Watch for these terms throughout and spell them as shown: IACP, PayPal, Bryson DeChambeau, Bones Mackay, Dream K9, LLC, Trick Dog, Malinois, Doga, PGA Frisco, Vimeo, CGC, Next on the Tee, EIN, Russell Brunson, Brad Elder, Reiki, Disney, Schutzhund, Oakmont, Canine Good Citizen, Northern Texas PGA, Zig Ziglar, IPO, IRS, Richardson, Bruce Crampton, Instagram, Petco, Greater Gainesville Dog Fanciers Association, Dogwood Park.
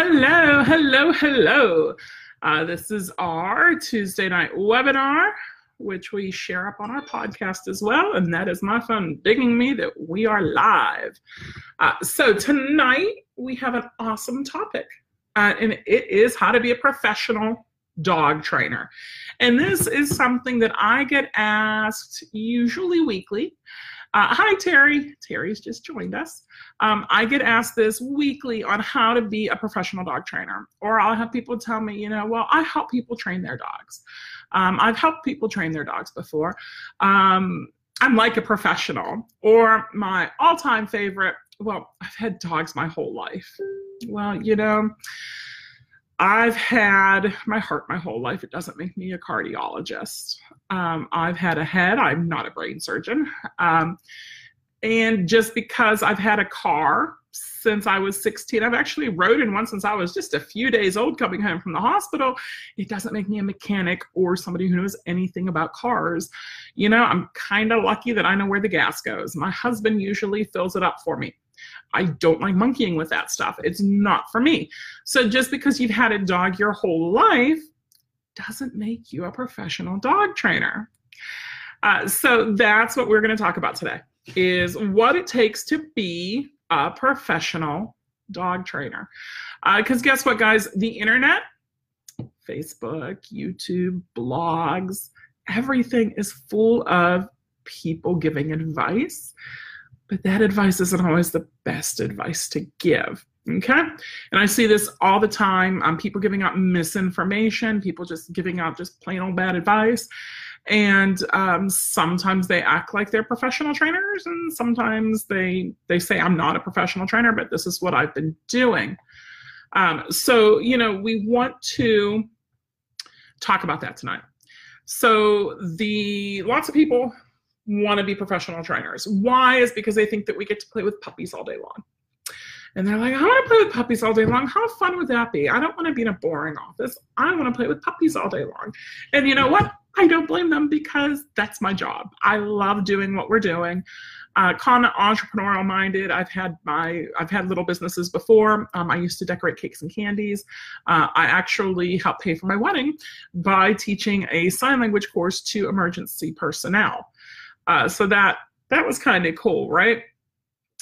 Hello, hello, hello. This is our Tuesday night webinar, which we share up on our podcast as well. And that is my phone dinging me that we are live. So tonight we have an awesome topic, and it is how to be a professional dog trainer. And this is something that I get asked usually weekly. Hi, Terry. Terry's just joined us. I get asked this weekly on how to be a professional dog trainer, or I'll have people tell me, you know, well, I help people train their dogs. I've helped people train their dogs before. I'm like a professional. Or my all-time favorite, well, I've had dogs my whole life. Well, you know, I've had my heart my whole life. It doesn't make me a cardiologist. I've had a head. I'm not a brain surgeon. And just because I've had a car since I was 16, I've actually rode in one since I was just a few days old coming home from the hospital, it doesn't make me a mechanic or somebody who knows anything about cars. You know, I'm kind of lucky that I know where the gas goes. My husband usually fills it up for me. I don't like monkeying with that stuff. It's not for me. So just because you've had a dog your whole life doesn't make you a professional dog trainer. So that's what we're going to talk about today, is what it takes to be a professional dog trainer. Because guess what, guys? The internet, Facebook, YouTube, blogs, everything is full of people giving advice. But that advice isn't always the best advice to give, okay? And I see this all the time, people giving out misinformation, people just giving out just plain old bad advice. And sometimes they act like they're professional trainers, and sometimes they say, I'm not a professional trainer, but this is what I've been doing. So, you know, we want to talk about that tonight. So lots of people want to be professional trainers. Why? Is because they think that we get to play with puppies all day long. And they're like, I want to play with puppies all day long. How fun would that be? I don't want to be in a boring office. I want to play with puppies all day long. And you know what? I don't blame them, because that's my job. I love doing what we're doing. Kind of entrepreneurial minded. I've had little businesses before. I used to decorate cakes and candies. I actually helped pay for my wedding by teaching a sign language course to emergency personnel. So that was kind of cool, right?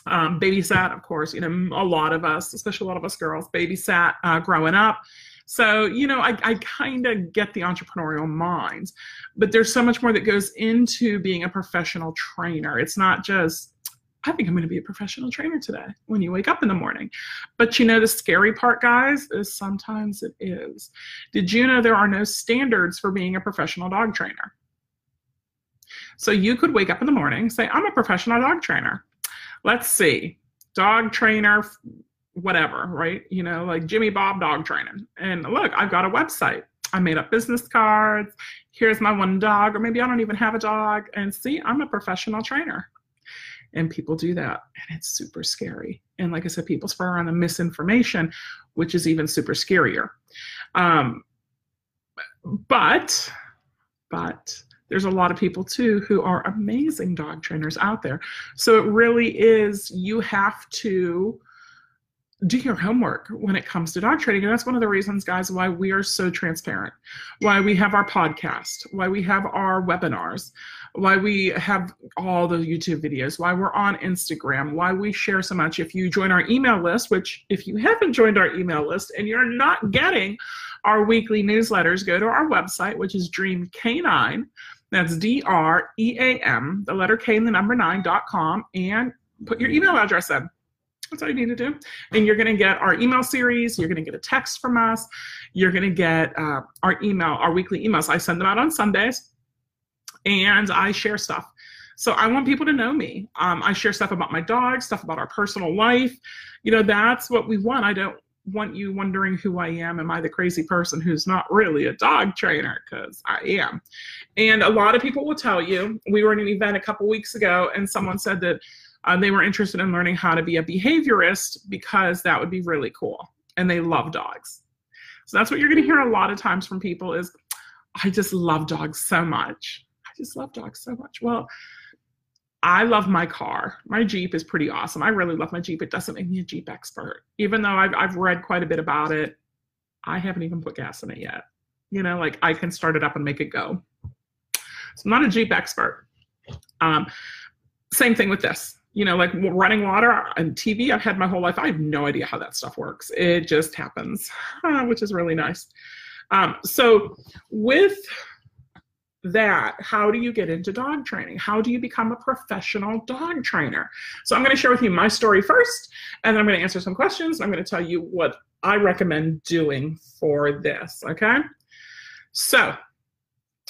Babysat, of course, you know, a lot of us, especially a lot of us girls, babysat growing up. So, you know, I kind of get the entrepreneurial minds, but there's so much more that goes into being a professional trainer. It's not just, I think I'm going to be a professional trainer today, when you wake up in the morning. But you know, the scary part, guys, is sometimes it is. Did you know there are no standards for being a professional dog trainer? So you could wake up in the morning, say, I'm a professional dog trainer. Let's see, dog trainer, whatever, right? You know, like Jimmy Bob dog training. And look, I've got a website. I made up business cards. Here's my one dog, or maybe I don't even have a dog. And see, I'm a professional trainer. And people do that, and it's super scary. And like I said, people swear around the misinformation, which is even super scarier. But there's a lot of people too who are amazing dog trainers out there. So it really is, you have to do your homework when it comes to dog training. And that's one of the reasons, guys, why we are so transparent, why we have our podcast, why we have our webinars, why we have all the YouTube videos, why we're on Instagram, why we share so much. If you join our email list, which if you haven't joined our email list and you're not getting our weekly newsletters, go to our website, which is Dream K9. That's DREAM, the letter K and the number 9.com, and put your email address in. That's all you need to do. And you're going to get our email series. You're going to get a text from us. You're going to get our weekly emails. I send them out on Sundays, and I share stuff. So I want people to know me. I share stuff about my dog, stuff about our personal life. You know, that's what we want. I don't want you wondering who I am. Am I the crazy person who's not really a dog trainer? Because I am. And a lot of people will tell you, we were at an event a couple weeks ago, and someone said that they were interested in learning how to be a behaviorist, because that would be really cool. And they love dogs. So that's what you're going to hear a lot of times from people is, I just love dogs so much. Well, I love my car. My Jeep is pretty awesome. I really love my Jeep. It doesn't make me a Jeep expert. Even though I've read quite a bit about it, I haven't even put gas in it yet. You know, like I can start it up and make it go. So I'm not a Jeep expert. Same thing with this. You know, like running water and TV, I've had my whole life. I have no idea how that stuff works. It just happens, which is really nice. So with that, how do you get into dog training? How do you become a professional dog trainer? So I'm going to share with you my story first, and then I'm going to answer some questions. I'm going to tell you what I recommend doing for this, okay? So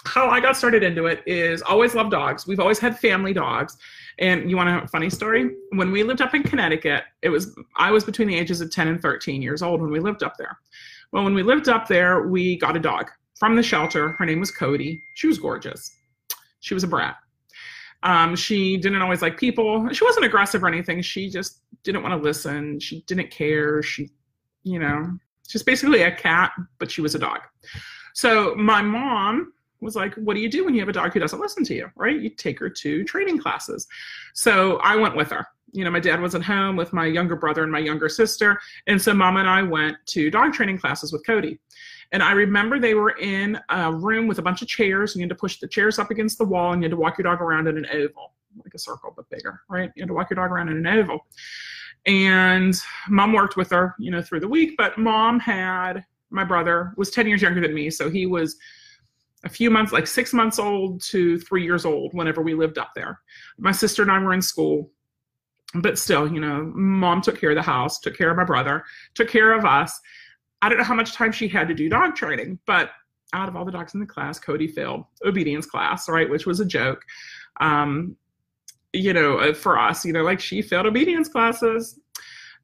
how I got started into it is always loved dogs. We've always had family dogs. And you want to have a funny story? When we lived up in Connecticut, I was between the ages of 10 and 13 years old when we lived up there. Well, when we lived up there, we got a dog from the shelter. Her name was Cody. She was gorgeous. She was a brat. She didn't always like people. She wasn't aggressive or anything. She just didn't want to listen. She didn't care. She, you know, she's basically a cat, but she was a dog. So my mom was like, what do you do when you have a dog who doesn't listen to you, right? You take her to training classes. So I went with her. You know, my dad wasn't home with my younger brother and my younger sister. And so Mom and I went to dog training classes with Cody. And I remember they were in a room with a bunch of chairs. And you had to push the chairs up against the wall and you had to walk your dog around in an oval, like a circle, but bigger, right? You had to walk your dog around in an oval. And Mom worked with her, you know, through the week. But Mom had, my brother was 10 years younger than me. So he was a few months, like 6 months old to 3 years old whenever we lived up there. My sister and I were in school, but still, you know, Mom took care of the house, took care of my brother, took care of us. I don't know how much time she had to do dog training, but out of all the dogs in the class, Cody failed obedience class, right, which was a joke. You know, for us, you know, like she failed obedience classes.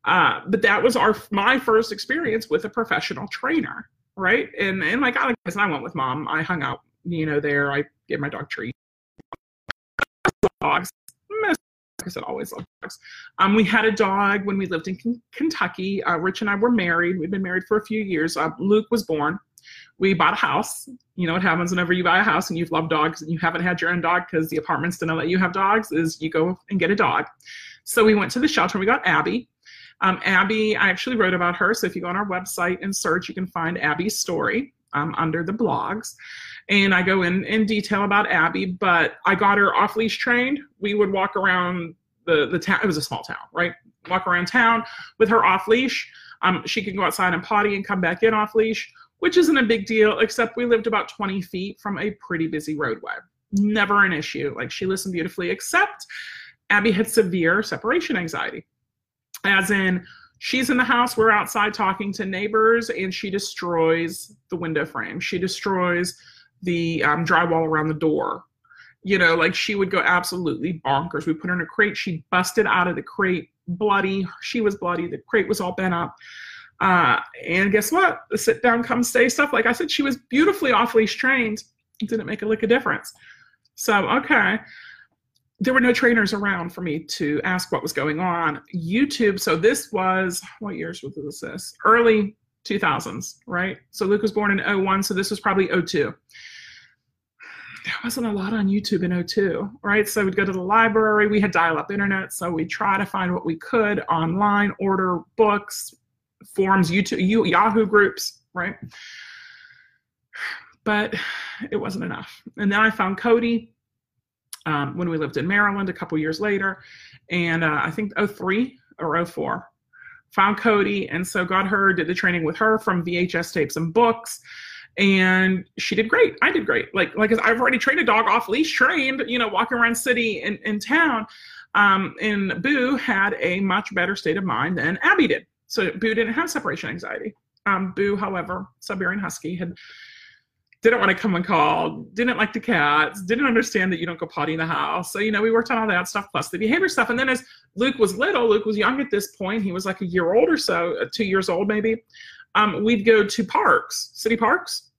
But that was my first experience with a professional trainer. Right. And like I went with Mom. I hung out, you know, there. I gave my dog treats. Dogs. Like I said, always love dogs. We had a dog when we lived in Kentucky. Rich and I were married. We'd been married for a few years. Luke was born. We bought a house. You know what happens whenever you buy a house and you've loved dogs and you haven't had your own dog because the apartments didn't let you have dogs is you go and get a dog. So we went to the shelter. We got Abby. Abby, I actually wrote about her. So if you go on our website and search, you can find Abby's story under the blogs. And I go in detail about Abby, but I got her off-leash trained. We would walk around the town. It was a small town, right? Walk around town with her off-leash. She could go outside and potty and come back in off-leash, which isn't a big deal, except we lived about 20 feet from a pretty busy roadway. Never an issue. Like she listened beautifully, except Abby had severe separation anxiety. As in, she's in the house, we're outside talking to neighbors, and she destroys the window frame. She destroys the drywall around the door. You know, like she would go absolutely bonkers. We put her in a crate. She busted out of the crate bloody. She was bloody. The crate was all bent up. And guess what? The sit down, come stay stuff. Like I said, she was beautifully off-leash trained. It didn't make a lick of difference. So, okay. There were no trainers around for me to ask what was going on. YouTube, so this was, what years was this? Early 2000s, right? So Luke was born in 01, so this was probably 02. There wasn't a lot on YouTube in 02, right? So we'd go to the library, we had dial-up internet, so we'd try to find what we could online, order books, forums, YouTube, Yahoo groups, right? But it wasn't enough. And then I found Cody. When we lived in Maryland a couple years later, and I think 03 or 04, found Cody, and so got her, did the training with her from VHS tapes and books, and she did great. I did great. Like I've already trained a dog off-leash trained, you know, walking around city in town, and Boo had a much better state of mind than Abby did. So Boo didn't have separation anxiety. Boo, however, Siberian Husky, didn't want to come and call, didn't like the cats, didn't understand that you don't go potty in the house. So, you know, we worked on all that stuff, plus the behavior stuff. And then as Luke was little, Luke was young at this point. He was like a year old or so, 2 years old maybe. We'd go to parks, city parks,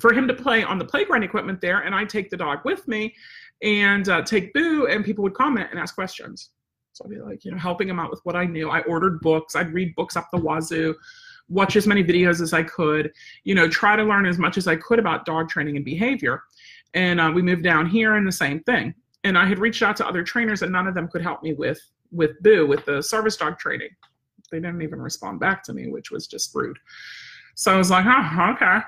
for him to play on the playground equipment there. And I'd take the dog with me and take Boo, and people would comment and ask questions. So I'd be like, you know, helping him out with what I knew. I ordered books. I'd read books up the wazoo. Watch as many videos as I could, you know, try to learn as much as I could about dog training and behavior. And we moved down here and the same thing. And I had reached out to other trainers and none of them could help me with Boo, with the service dog training. They didn't even respond back to me, which was just rude. So I was like, oh, okay.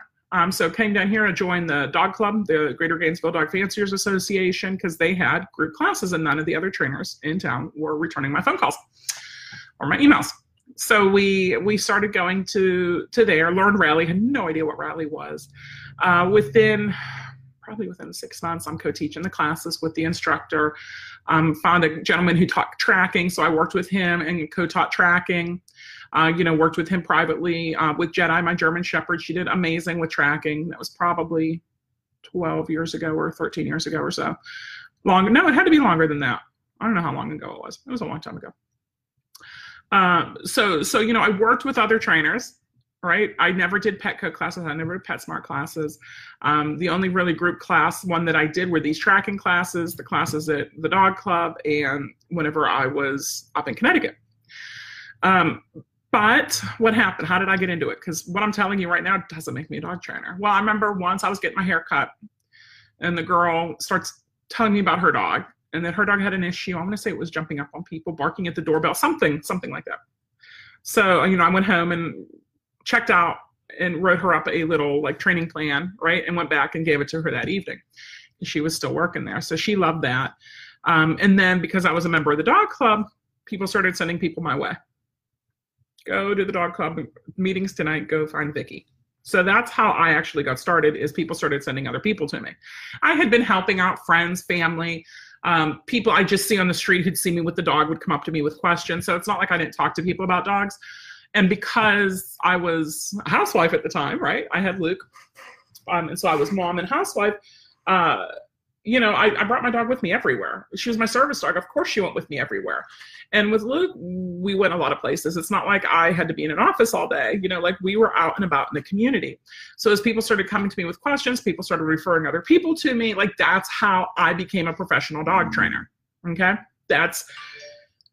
So came down here and joined the dog club, the Greater Gainesville Dog Fanciers Association, because they had group classes and none of the other trainers in town were returning my phone calls or my emails. So we started going to there, learned Rally, had no idea what Rally was. Probably within 6 months, I'm co-teaching the classes with the instructor. Found a gentleman who taught tracking, so I worked with him and co-taught tracking. Worked with him privately with Jedi, my German Shepherd. She did amazing with tracking. That was probably 12 years ago or 13 years ago or so. No, it had to be longer than that. I don't know how long ago it was. It was a long time ago. So I worked with other trainers. Right. I never did Petco classes. I never did PetSmart classes. The only really group class one that I did were these tracking classes, the classes at the dog club, and whenever I was up in Connecticut. But what happened? How did I get into it? Because what I'm telling you right now doesn't make me a dog trainer. Well, I remember once I was getting my hair cut, and the girl starts telling me about her dog, and that her dog had an issue. I'm going to say it was jumping up on people, barking at the doorbell, something like that. So, I went home and checked out and wrote her up a little training plan, right? And went back and gave it to her that evening. She was still working there. So she loved that. And then because I was a member of the dog club, people started sending people my way. Go to the dog club meetings tonight, go find Vicky. So that's how I actually got started, is people started sending other people to me. I had been helping out friends, family, people I just see on the street who'd see me with the dog would come up to me with questions. So it's not like I didn't talk to people about dogs. And because I was a housewife at the time, right? I had Luke, and so I was mom and housewife. I brought my dog with me everywhere. She was my service dog. Of course she went with me everywhere. And with Luke, we went a lot of places. It's not like I had to be in an office all day. We were out and about in the community. So as people started coming to me with questions, people started referring other people to me. That's how I became a professional dog trainer, okay?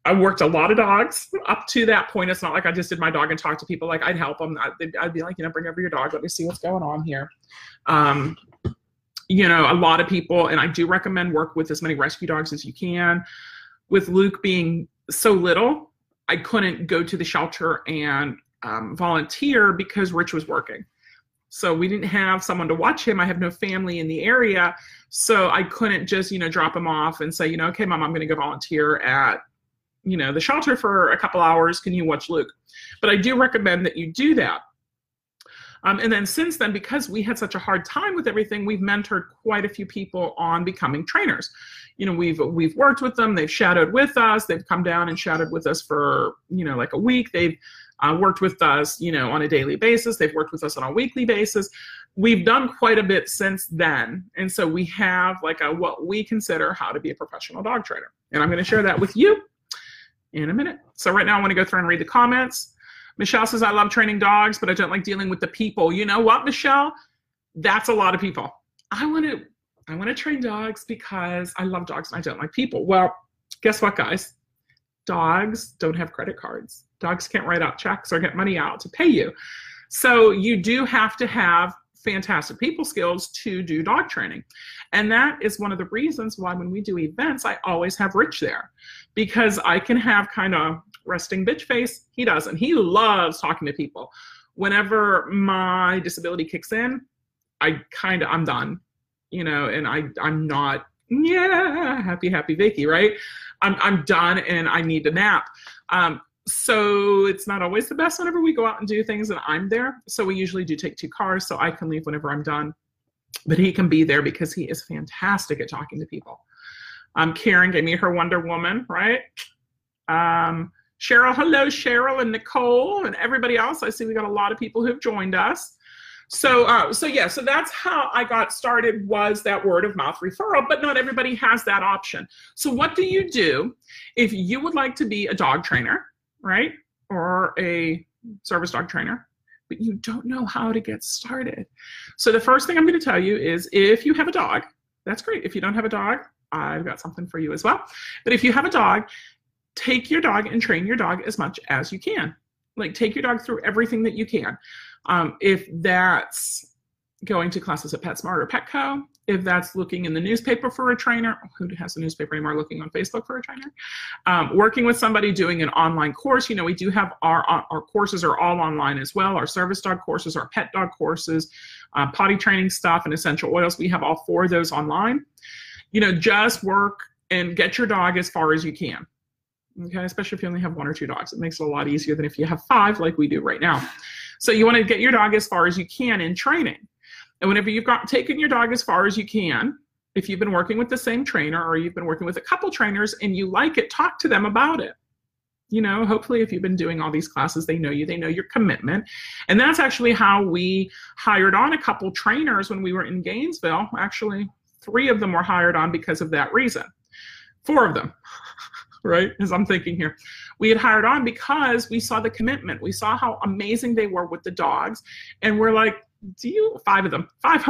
I worked a lot of dogs up to that point. It's not like I just did my dog and talked to people. I'd help them. I'd be like, bring over your dog. Let me see what's going on here. A lot of people, and I do recommend work with as many rescue dogs as you can. With Luke being so little, I couldn't go to the shelter and volunteer because Rich was working. So we didn't have someone to watch him. I have no family in the area. So I couldn't just, drop him off and say, okay, mom, I'm going to go volunteer at the shelter for a couple hours, can you watch Luke? But I do recommend that you do that. And then since then, because we had such a hard time with everything, we've mentored quite a few people on becoming trainers. We've worked with them, they've shadowed with us, they've come down and shadowed with us for, a week. They've worked with us, on a daily basis. They've worked with us on a weekly basis. We've done quite a bit since then. And so we have what we consider how to be a professional dog trainer. And I'm going to share that with you in a minute. So right now I want to go through and read the comments. Michelle says, I love training dogs, but I don't like dealing with the people. You know what, Michelle? That's a lot of people. I want to train dogs because I love dogs and I don't like people. Well, guess what, guys? Dogs don't have credit cards. Dogs can't write out checks or get money out to pay you. So you do have to have fantastic people skills to do dog training. And that is one of the reasons why when we do events, I always have Rich there, because I can have kind of resting bitch face. He doesn't. He loves talking to people. Whenever my disability kicks in, I'm done, and I'm not, happy Vicky, right? I'm done and I need a nap. So it's not always the best whenever we go out and do things and I'm there. So we usually do take two cars so I can leave whenever I'm done. But he can be there because he is fantastic at talking to people. Karen gave me her Wonder Woman, right? Cheryl, hello, Cheryl and Nicole and everybody else. I see we got a lot of people who've joined us. So that's how I got started, was that word of mouth referral, but not everybody has that option. So what do you do if you would like to be a dog trainer, right? Or a service dog trainer, but you don't know how to get started? So the first thing I'm going to tell you is if you have a dog, that's great. If you don't have a dog, I've got something for you as well. But if you have a dog, take your dog and train your dog as much as you can. Take your dog through everything that you can. If that's going to classes at PetSmart or Petco, if that's looking in the newspaper for a trainer, who has the newspaper anymore, looking on Facebook for a trainer, working with somebody doing an online course. You know, we do have our courses are all online as well. Our service dog courses, our pet dog courses, potty training stuff, and essential oils. We have all four of those online. You know, just work and get your dog as far as you can. Okay, especially if you only have one or two dogs. It makes it a lot easier than if you have five like we do right now. So you want to get your dog as far as you can in training. And whenever you've got taken your dog as far as you can, if you've been working with the same trainer or you've been working with a couple trainers and you like it, talk to them about it. You know, hopefully if you've been doing all these classes, they know you, they know your commitment. And that's actually how we hired on a couple trainers when we were in Gainesville. Actually, 3 of them were hired on because of that reason. 4 of them. Right, as I'm thinking here. We had hired on because we saw the commitment. We saw how amazing they were with the dogs. And we're like, do you, 5 of them, 5,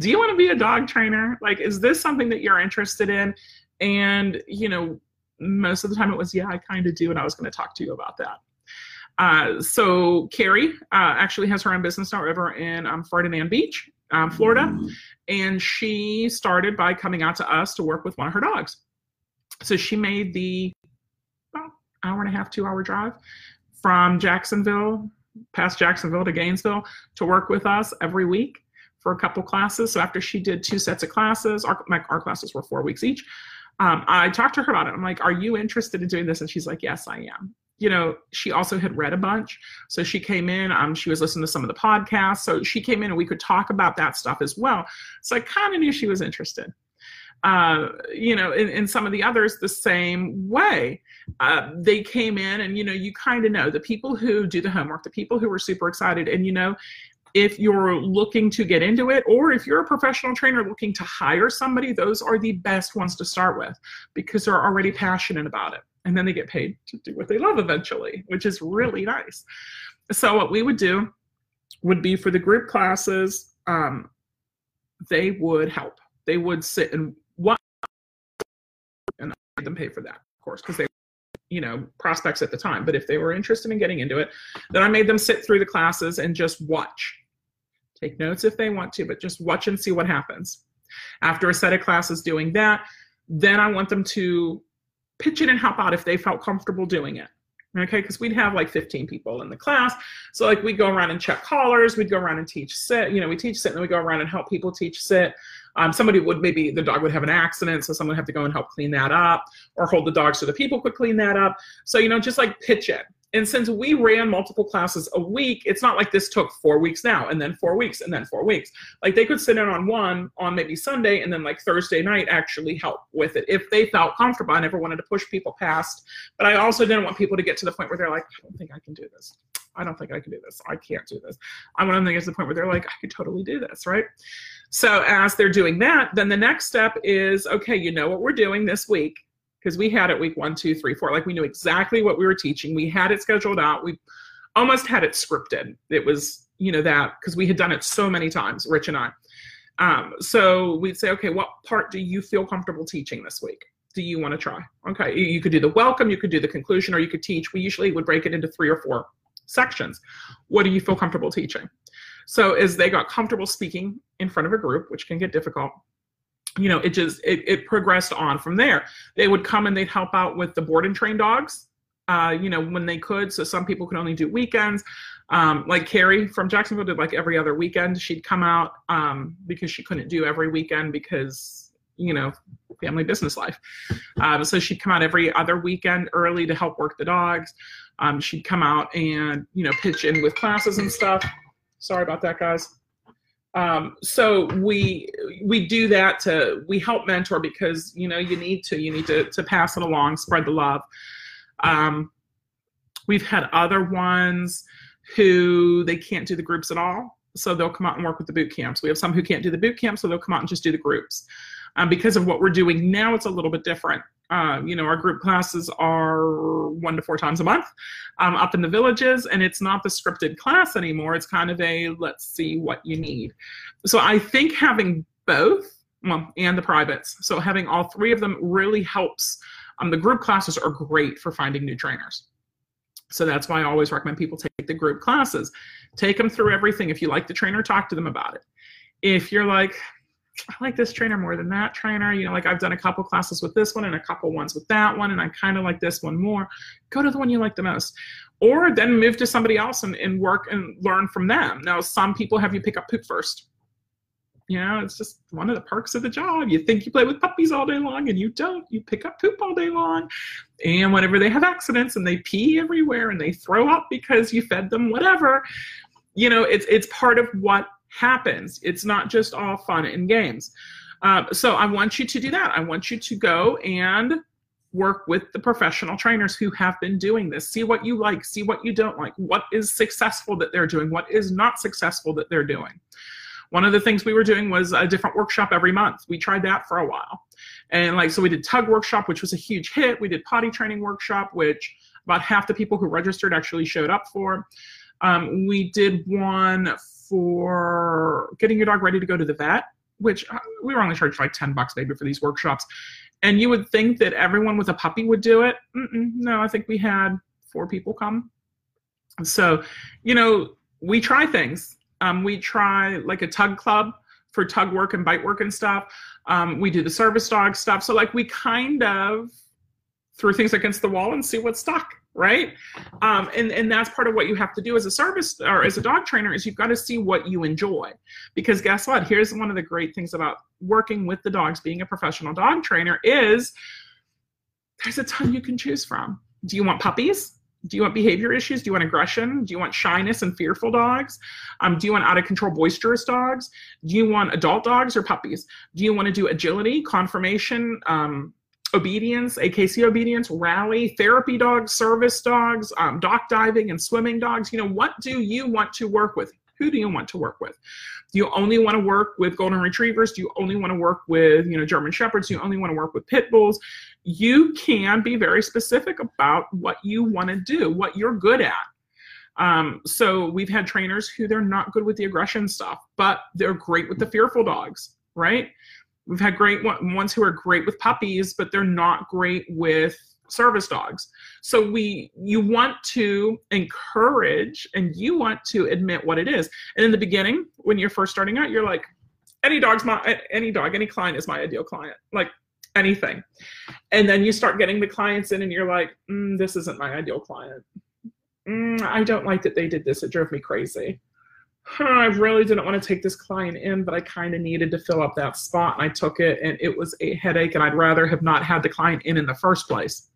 do you want to be a dog trainer? Like, is this something that you're interested in? And, you know, most of the time it was, yeah, I kind of do. And I was going to talk to you about that. So Carrie actually has her own business now over in Ferdinand Beach, Florida. Mm-hmm. And she started by coming out to us to work with one of her dogs. So she made the about hour-and-a-half, 2-hour drive from Jacksonville, past Jacksonville to Gainesville to work with us every week for a couple classes. So after she did 2 sets of classes, our classes were 4 weeks each, I talked to her about it. I'm like, are you interested in doing this? And she's like, yes, I am. You know, she also had read a bunch. So she came in, she was listening to some of the podcasts. So she came in and we could talk about that stuff as well. So I kind of knew she was interested. You know, in some of the others, the same way. They came in and, you know, you kind of know the people who do the homework, the people who were super excited. And, you know, if you're looking to get into it, or if you're a professional trainer looking to hire somebody, those are the best ones to start with because they're already passionate about it. And then they get paid to do what they love eventually, which is really nice. So what we would do would be for the group classes, they would help. They would sit and made them pay for that, of course, because they were, you know, prospects at the time. But if they were interested in getting into it, then I made them sit through the classes and just watch. Take notes if they want to, but just watch and see what happens. After a set of classes doing that, then I want them to pitch in and help out if they felt comfortable doing it. Okay, because we'd have like 15 people in the class. So like we'd go around and check collars, we'd go around and teach sit, you know, we teach sit and then we go around and help people teach sit. Somebody would, maybe the dog would have an accident, so someone would have to go and help clean that up or hold the dog so the people could clean that up. So, you know, just like pitch it. And since we ran multiple classes a week, it's not like this took 4 weeks now and then 4 weeks and then 4 weeks. Like they could sit in on one on maybe Sunday and then like Thursday night actually help with it if they felt comfortable. I never wanted to push people past, but I also didn't want people to get to the point where they're like, I don't think I can do this. I don't think I can do this. I can't do this. I want them to get to the point where they're like, I could totally do this, right? So as they're doing that, then the next step is, okay, you know what we're doing this week. Because we had it week 1, 2, 3, 4, like we knew exactly what we were teaching. We had it scheduled out. We almost had it scripted. It was, you know, that because we had done it so many times, Rich and I. So we'd say, okay, what part do you feel comfortable teaching this week? Do you want to try? Okay, you could do the welcome, you could do the conclusion, or you could teach. We usually would break it into 3 or 4 sections. What do you feel comfortable teaching? So as they got comfortable speaking in front of a group, which can get difficult, you know, it progressed on from there. They would come and they'd help out with the board and train dogs, you know, when they could. So some people could only do weekends. Like Carrie from Jacksonville did like every other weekend. She'd come out because she couldn't do every weekend because, you know, family business life. So she'd come out every other weekend early to help work the dogs. She'd come out and, you know, pitch in with classes and stuff. Sorry about that, guys. So we do that to, we help mentor because, you know, you need to pass it along, spread the love. We've had other ones who they can't do the groups at all. So they'll come out and work with the boot camps. We have some who can't do the boot camps, so they'll come out and just do the groups. Because of what we're doing now, it's a little bit different. You know, our group classes are 1 to 4 times a month up in the villages, and it's not the scripted class anymore. It's kind of a, let's see what you need. So I think having both, well, and the privates, so having all 3 of them really helps. The group classes are great for finding new trainers. So that's why I always recommend people take the group classes. Take them through everything. If you like the trainer, talk to them about it. If you're like, I like this trainer more than that trainer. You know, like I've done a couple classes with this one and a couple ones with that one, and I kind of like this one more. Go to the one you like the most. Or then move to somebody else and work and learn from them. Now, some people have you pick up poop first. You know, it's just one of the perks of the job. You think you play with puppies all day long, and you don't. You pick up poop all day long. And whenever they have accidents and they pee everywhere and they throw up because you fed them whatever, you know, it's part of what happens. It's not just all fun and games. So I want you to do that. I want you to go and work with the professional trainers who have been doing this. See what you like. See what you don't like. What is successful that they're doing? What is not successful that they're doing? One of the things we were doing was a different workshop every month. We tried that for a while. And like, so we did tug workshop, which was a huge hit. We did potty training workshop, which about half the people who registered actually showed up for. We did one for getting your dog ready to go to the vet, which we were only charged like $10 maybe for these workshops. And you would think that everyone with a puppy would do it. No, I think we had 4 people come. So, you know, we try things. We try like a tug club for tug work and bite work and stuff. We do the service dog stuff. So like we kind of throw things against the wall and see what's stuck, right? And that's part of what you have to do as a service or as a dog trainer is you've got to see what you enjoy. Because guess what? Here's one of the great things about working with the dogs, being a professional dog trainer is there's a ton you can choose from. Do you want puppies? Do you want behavior issues? Do you want aggression? Do you want shyness and fearful dogs? Do you want out of control, boisterous dogs? Do you want adult dogs or puppies? Do you want to do agility, confirmation, obedience, AKC obedience, rally, therapy dogs, service dogs, dock diving and swimming dogs? You know, what do you want to work with? Who do you want to work with? Do you only want to work with golden retrievers? Do you only want to work with, you know, German shepherds? Do you only want to work with pit bulls? You can be very specific about what you want to do, what you're good at. So we've had trainers who they're not good with the aggression stuff, but they're great with the fearful dogs, right? We've had great ones who are great with puppies, but they're not great with service dogs. So you want to encourage and you want to admit what it is. And in the beginning, when you're first starting out, you're like, any client is my ideal client, like anything. And then you start getting the clients in and you're like, this isn't my ideal client. I don't like that they did this. It drove me crazy. I really didn't want to take this client in, but I kind of needed to fill up that spot. And I took it and it was a headache and I'd rather have not had the client in the first place.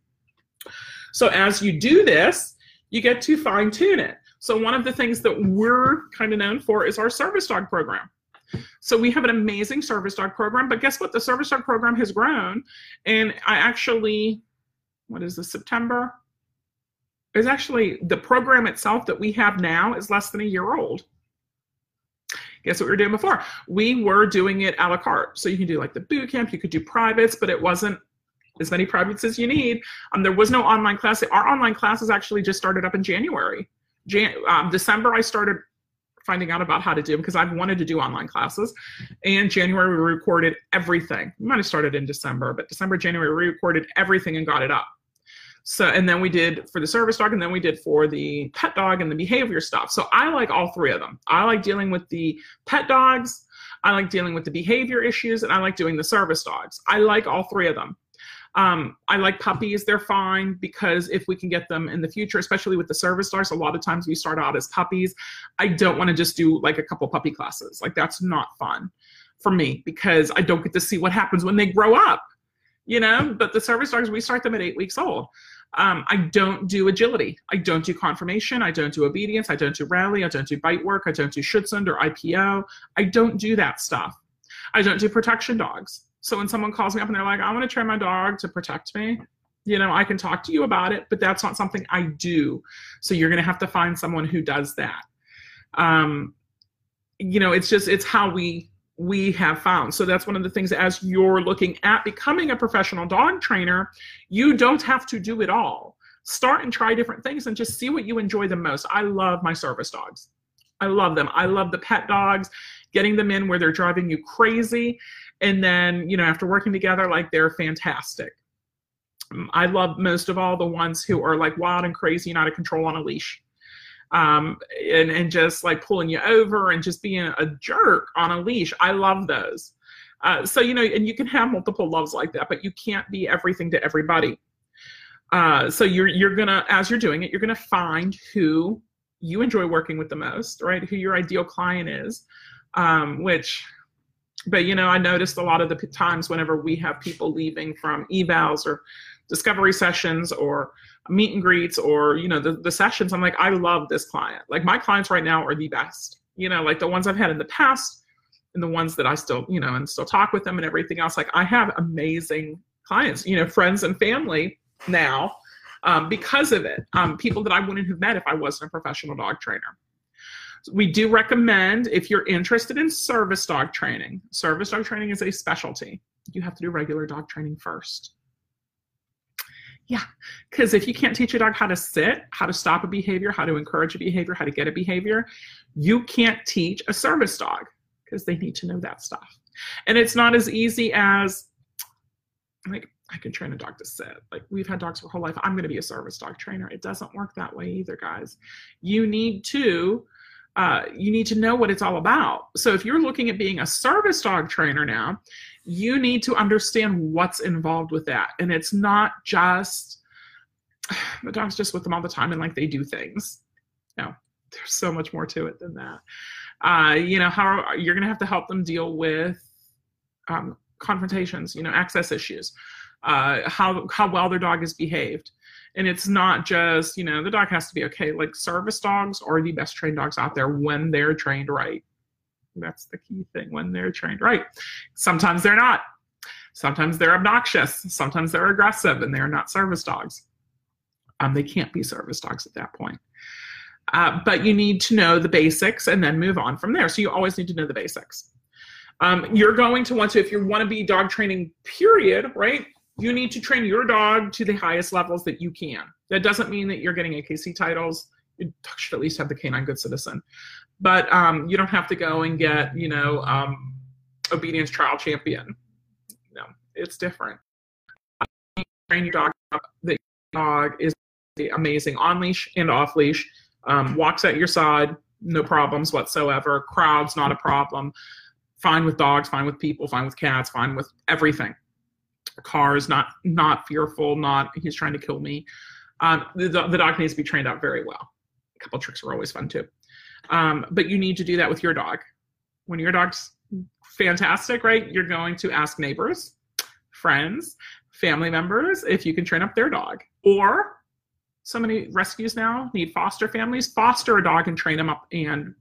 So as you do this, you get to fine tune it. So one of the things that we're kind of known for is our service dog program. So we have an amazing service dog program, but guess what? The service dog program has grown. And I actually, what is this, September? It's actually the program itself that we have now is less than a year old. Guess what we were doing before? We were doing it a la carte. So you can do like the boot camp, you could do privates, but it wasn't as many privates as you need. There was no online class. Our online classes actually just started up in January. December I started finding out about how to do them because I've wanted to do online classes. And January we recorded everything. We might have started in December, but December, January we recorded everything and got it up. So, and then we did for the service dog, and then we did for the pet dog and the behavior stuff. So I like all three of them. I like dealing with the pet dogs. I like dealing with the behavior issues, and I like doing the service dogs. I like all three of them. I like puppies. They're fine because if we can get them in the future, especially with the service dogs, a lot of times we start out as puppies. I don't want to just do like a couple puppy classes. Like that's not fun for me because I don't get to see what happens when they grow up, you know, but the service dogs, we start them at 8 weeks old. I don't do agility. I don't do confirmation. I don't do obedience. I don't do rally. I don't do bite work. I don't do Schutzhund or IPO. I don't do that stuff. I don't do protection dogs. So when someone calls me up and they're like, I want to train my dog to protect me, you know, I can talk to you about it, but that's not something I do. So you're going to have to find someone who does that. You know, it's just, it's how we have found. So that's one of the things as you're looking at becoming a professional dog trainer, you don't have to do it all. Start and try different things and just see what you enjoy the most. I love my service dogs. I love them. I love the pet dogs, getting them in where they're driving you crazy. And then, you know, after working together, like they're fantastic. I love most of all the ones who are like wild and crazy and out of control on a leash. And just like pulling you over and just being a jerk on a leash. I love those. So, you know, and you can have multiple loves like that, but you can't be everything to everybody. So you're gonna, as you're doing it, you're gonna find who you enjoy working with the most, right? Who your ideal client is, but you know, I noticed a lot of the times whenever we have people leaving from evals or discovery sessions or meet and greets or, you know, the sessions, I'm like, I love this client. Like my clients right now are the best, you know, like the ones I've had in the past and the ones that I still, you know, and still talk with them and everything else. Like I have amazing clients, you know, friends and family now because of it. People that I wouldn't have met if I wasn't a professional dog trainer. We do recommend, if you're interested in service dog training, is a specialty. You have to do regular dog training first. Yeah, because if you can't teach a dog how to sit, how to stop a behavior, how to encourage a behavior, how to get a behavior, you can't teach a service dog because they need to know that stuff. And it's not as easy as, like, I can train a dog to sit. Like, we've had dogs for whole life. I'm going to be a service dog trainer. It doesn't work that way either, guys. You need to know what it's all about. So if you're looking at being a service dog trainer now, you need to understand what's involved with that. And it's not just, the dog's just with them all the time and like they do things. No, there's so much more to it than that. You know, how you're going to have to help them deal with confrontations, you know, access issues, how well their dog is behaved. And it's not just, you know, the dog has to be okay. Like service dogs are the best trained dogs out there when they're trained right. That's the key thing, when they're trained right. Sometimes they're not. Sometimes they're obnoxious. Sometimes they're aggressive and they're not service dogs. They can't be service dogs at that point. But you need to know the basics and then move on from there. So you always need to know the basics. You're going to want to, if you want to be dog training, period, right? You need to train your dog to the highest levels that you can. That doesn't mean that you're getting AKC titles. You should at least have the Canine Good Citizen. But you don't have to go and get, you know, obedience trial champion. No, it's different. You train your dog up. The dog is amazing on leash and off leash. Walks at your side, no problems whatsoever. Crowds, not a problem. Fine with dogs, fine with people, fine with cats, fine with everything. Cars, not fearful, not he's trying to kill me. The dog needs to be trained out very well. A couple of tricks are always fun too. But you need to do that with your dog. When your dog's fantastic, right, you're going to ask neighbors, friends, family members if you can train up their dog. Or so many rescues now need foster families. Foster a dog and train them up, and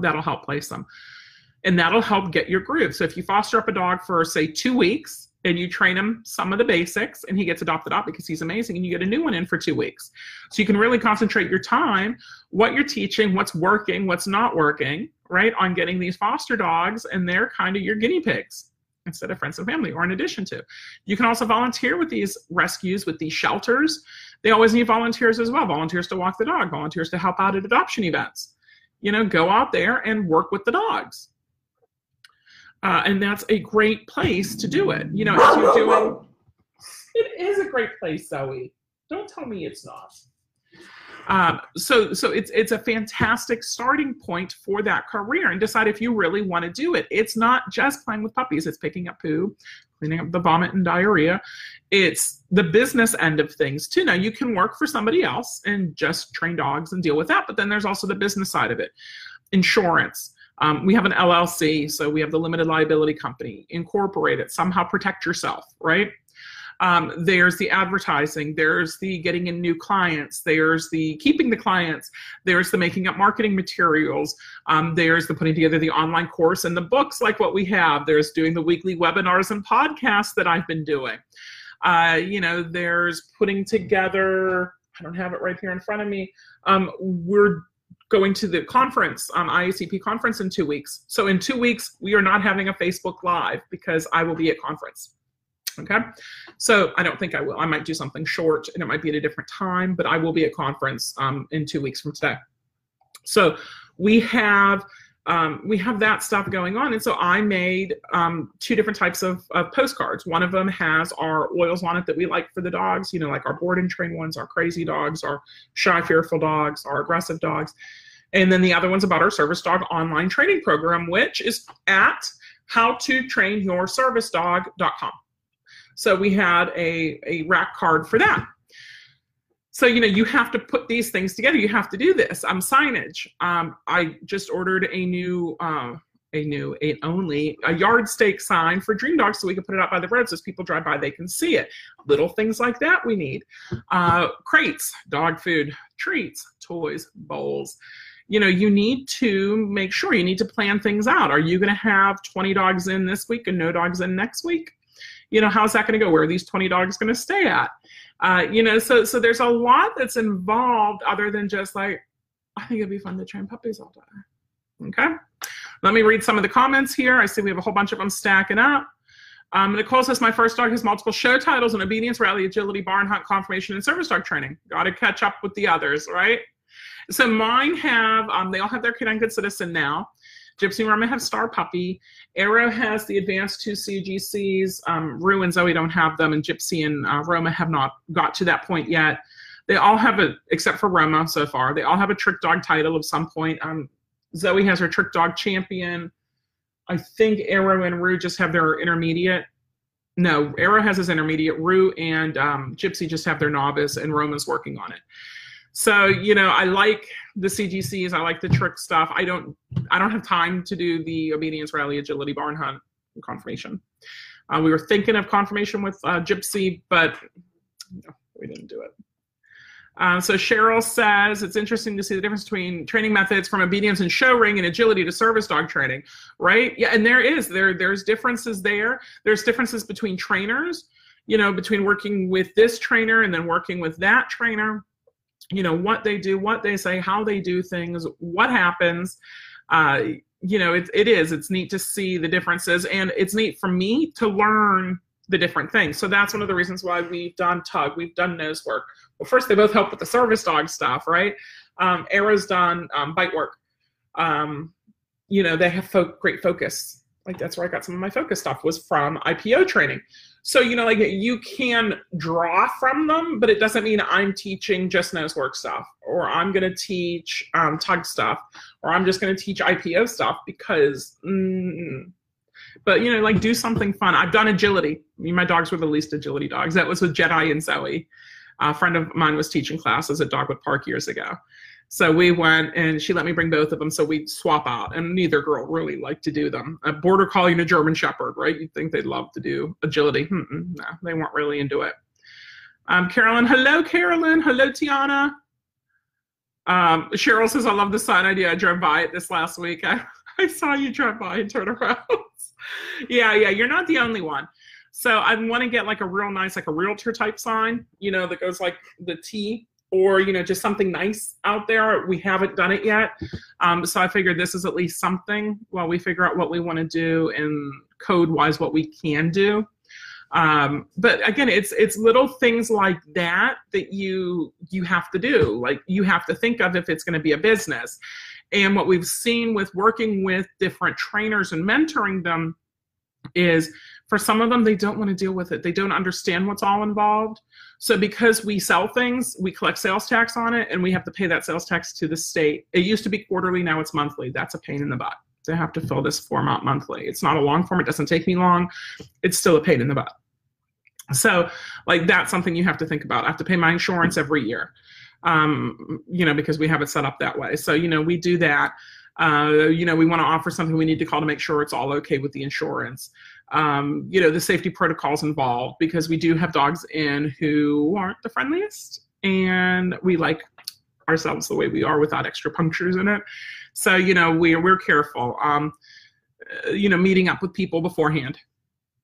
that'll help place them. And that'll help get your groove. So if you foster up a dog for, say, 2 weeks, and you train him some of the basics and he gets adopted out because he's amazing, and you get a new one in for 2 weeks. So you can really concentrate your time, what you're teaching, what's working, what's not working, right, on getting these foster dogs, and they're kind of your guinea pigs instead of friends and family or in addition to. You can also volunteer with these rescues, with these shelters. They always need volunteers as well, volunteers to walk the dog, volunteers to help out at adoption events. You know, go out there and work with the dogs. And that's a great place to do it. You know, if you're doing, it is a great place, Zoe. Don't tell me it's not. So it's a fantastic starting point for that career, and decide if you really want to do it. It's not just playing with puppies. It's picking up poo, cleaning up the vomit and diarrhea. It's the business end of things too. Now you can work for somebody else and just train dogs and deal with that. But then there's also the business side of it. Insurance. We have an LLC, so we have the limited liability company. Incorporate it, somehow protect yourself, right? There's the advertising, there's the getting in new clients, there's the keeping the clients, there's the making up marketing materials, there's the putting together the online course and the books like what we have, there's doing the weekly webinars and podcasts that I've been doing. You know, there's putting together, I don't have it right here in front of me, we're going to the conference, IACP conference in 2 weeks. So in 2 weeks, we are not having a Facebook Live because I will be at conference. Okay. So I don't think I will. I might do something short and it might be at a different time, but I will be at conference in 2 weeks from today. So we have that stuff going on. And so I made two different types of postcards. One of them has our oils on it that we like for the dogs, you know, like our board and train ones, our crazy dogs, our shy, fearful dogs, our aggressive dogs. And then the other one's about our service dog online training program, which is at howtotrainyourservicedog.com. So we had a rack card for that. So, you know, you have to put these things together. You have to do this. Signage. I just ordered a yardstick sign for Dream Dog so we can put it out by the road so as people drive by, they can see it. Little things like that we need. Crates, dog food, treats, toys, bowls. You know, you need to make sure, you need to plan things out. Are you going to have 20 dogs in this week and no dogs in next week? You know, how's that going to go? Where are these 20 dogs going to stay at? You know, so there's a lot that's involved other than just like, I think it'd be fun to train puppies all day. Okay. Let me read some of the comments here. I see we have a whole bunch of them stacking up. Nicole says, my first dog has multiple show titles in obedience, rally, agility, barn hunt, confirmation, and service dog training. Got to catch up with the others, right? So mine have, they all have their Canine Good Citizen now. Gypsy and Roma have Star Puppy. Arrow has the advanced 2 CGCs. Rue and Zoe don't have them, and Gypsy and Roma have not got to that point yet. They all have a, except for Roma so far, they all have a Trick Dog title of some point. Zoe has her Trick Dog Champion. I think Arrow and Rue just have their intermediate. No, Arrow has his intermediate. Rue and Gypsy just have their novice, and Roma's working on it. So, you know, I like the CGCs. I like the trick stuff. I don't have time to do the obedience, rally, agility, barn hunt, and confirmation. We were thinking of confirmation with Gypsy, but no, we didn't do it. So Cheryl says, it's interesting to see the difference between training methods from obedience and show ring and agility to service dog training, right? Yeah, and there's differences there. There's differences between trainers, you know, between working with this trainer and then working with that trainer, you know, what they do, what they say, how they do things, what happens. You know, it's neat to see the differences, and it's neat for me to learn the different things. So that's one of the reasons why we've done tug, we've done nose work. Well, first, they both help with the service dog stuff, right? Arrow's done bite work. You know, they have great focus. Like, that's where I got some of my focus stuff was from IPO training. So, you know, like, you can draw from them, but it doesn't mean I'm teaching just nose work stuff, or I'm going to teach tug stuff, or I'm just going to teach IPO stuff because, but, you know, like, do something fun. I've done agility. I mean, my dogs were the least agility dogs. That was with Jedi and Zoe. A friend of mine was teaching classes at Dogwood Park years ago. So we went, and she let me bring both of them, so we'd swap out, and neither girl really liked to do them. A border collie and a German shepherd, right? You'd think they'd love to do agility. No, they weren't really into it. Carolyn, hello, Carolyn. Hello, Tiana. Cheryl says, I love the sign idea. I drove by it this last week. I saw you drive by and turn around. Yeah, you're not the only one. So I want to get like a real nice, like a realtor type sign, you know, that goes like the T, or, you know, just something nice out there. We haven't done it yet. So I figured this is at least something while we figure out what we want to do and code wise what we can do. But again, it's little things like that that you have to do, like you have to think of if it's going to be a business. And what we've seen with working with different trainers and mentoring them is, for some of them, they don't want to deal with it. They don't understand what's all involved. So because we sell things, we collect sales tax on it, and we have to pay that sales tax to the state. It used to be quarterly. Now it's monthly. That's a pain in the butt. They have to fill this form out monthly. It's not a long form. It doesn't take me long. It's still a pain in the butt. So, like, that's something you have to think about. I have to pay my insurance every year, you know, because we have it set up that way. So, you know, we do that. You know, we want to offer something, we need to call to make sure it's all okay with the insurance. You know, the safety protocols involved, because we do have dogs in who aren't the friendliest, and we like ourselves the way we are without extra punctures in it. So, you know, we're careful, you know, meeting up with people beforehand.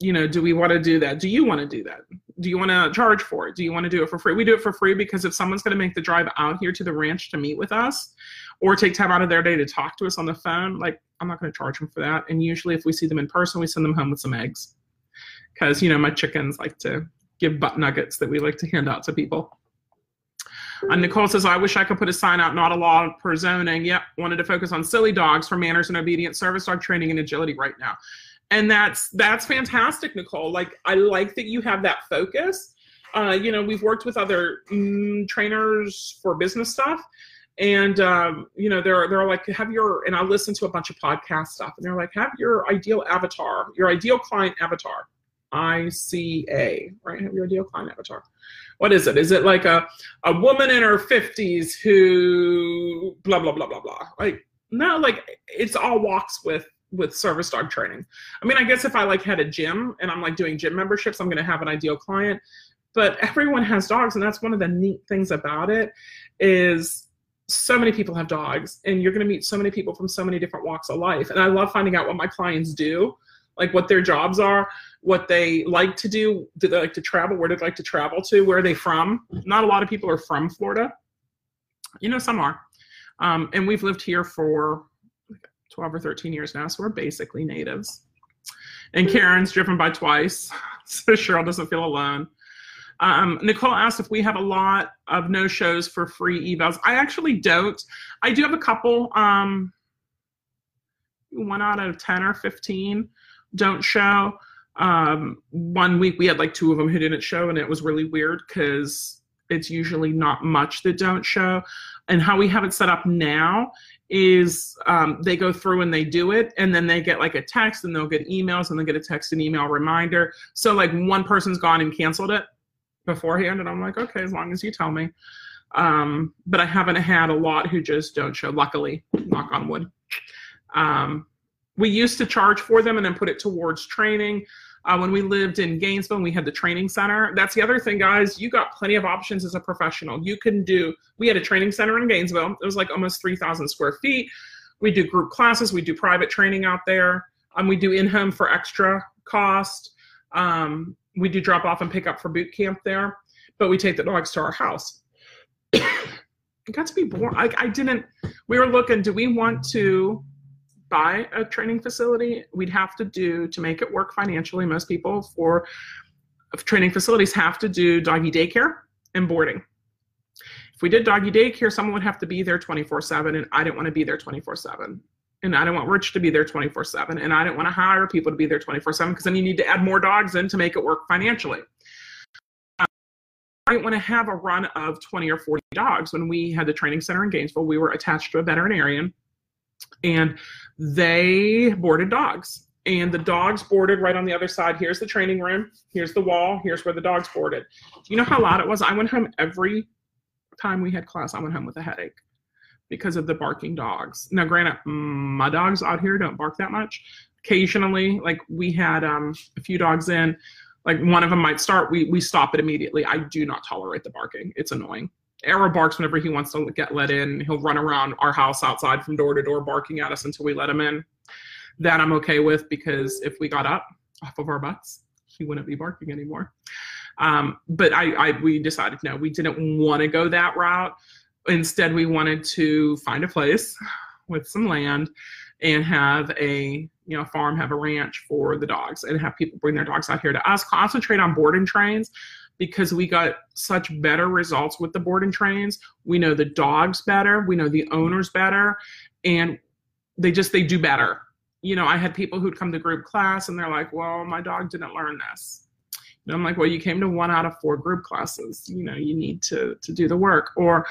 You know, do we want to do that? Do you want to do that? Do you want to charge for it? Do you want to do it for free? We do it for free because if someone's going to make the drive out here to the ranch to meet with us, or take time out of their day to talk to us on the phone, like, I'm not going to charge them for that. And usually if we see them in person, we send them home with some eggs, because, you know, my chickens like to give butt nuggets that we like to hand out to people. Nicole says, I wish I could put a sign out, not a law per zoning. Yep, wanted to focus on silly dogs for manners and obedience, service dog training, and agility right now. And that's fantastic, Nicole. Like, I like that you have that focus. You know, we've worked with other trainers for business stuff. And, you know, they're like, have your, and I listen to a bunch of podcast stuff, and they're like, have your ideal avatar, your ideal client avatar, ICA, right? Have your ideal client avatar. What is it? Is it like a woman in her 50s who blah, blah, blah, blah, blah? Like, no, like it's all walks with service dog training. I mean, I guess if I like had a gym and I'm like doing gym memberships, I'm going to have an ideal client, but everyone has dogs. And that's one of the neat things about it is, so many people have dogs, and you're going to meet so many people from so many different walks of life. And I love finding out what my clients do, like what their jobs are, what they like to do they like to travel, where do they like to travel to, where are they from? Not a lot of people are from Florida. You know, some are. And we've lived here for 12 or 13 years now, so we're basically natives. And Karen's driven by twice, so Cheryl doesn't feel alone. Nicole asked if we have a lot of no-shows for free evals. I actually don't. I do have a couple. 1 out of 10 or 15 don't show. 1 week we had like 2 of them who didn't show, and it was really weird because it's usually not much that don't show. And how we have it set up now is they go through and they do it, and then they get like a text, and they'll get emails, and they'll get a text and email reminder. So like one person's gone and canceled it beforehand, and I'm like, okay, as long as you tell me. But I haven't had a lot who just don't show, luckily, knock on wood. We used to charge for them and then put it towards training. When we lived in Gainesville and we had the training center, that's the other thing, guys, you got plenty of options as a professional. You can do, we had a training center in Gainesville. It was like almost 3,000 square feet. We do group classes. We do private training out there. We do in-home for extra cost. We do drop off and pick up for boot camp there, but we take the dogs to our house. It got to be boring. We were looking, do we want to buy a training facility? We'd have to do, to make it work financially, most people for training facilities have to do doggy daycare and boarding. If we did doggy daycare, someone would have to be there 24/7, and I didn't want to be there 24/7. And I don't want Rich to be there 24/7. And I don't want to hire people to be there 24/7, because then you need to add more dogs in to make it work financially. I didn't want to have a run of 20 or 40 dogs. When we had the training center in Gainesville, we were attached to a veterinarian, and they boarded dogs. And the dogs boarded right on the other side. Here's the training room. Here's the wall. Here's where the dogs boarded. You know how loud it was? I went home every time we had class. I went home with a headache, because of the barking dogs. Now, granted, my dogs out here don't bark that much. Occasionally, like we had a few dogs in, like one of them might start, we stop it immediately. I do not tolerate the barking. It's annoying. Arrow barks whenever he wants to get let in. He'll run around our house outside from door to door barking at us until we let him in. That I'm okay with, because if we got up off of our butts, he wouldn't be barking anymore. But we decided, no, we didn't want to go that route. Instead, we wanted to find a place with some land and have a, you know, farm, have a ranch for the dogs, and have people bring their dogs out here to us. Concentrate on board and trains, because we got such better results with the board and trains. We know the dogs better. We know the owners better, and they do better. You know, I had people who'd come to group class and they're like, well, my dog didn't learn this. And I'm like, well, you came to 1 out of 4 group classes. You know, you need to do the work. Or,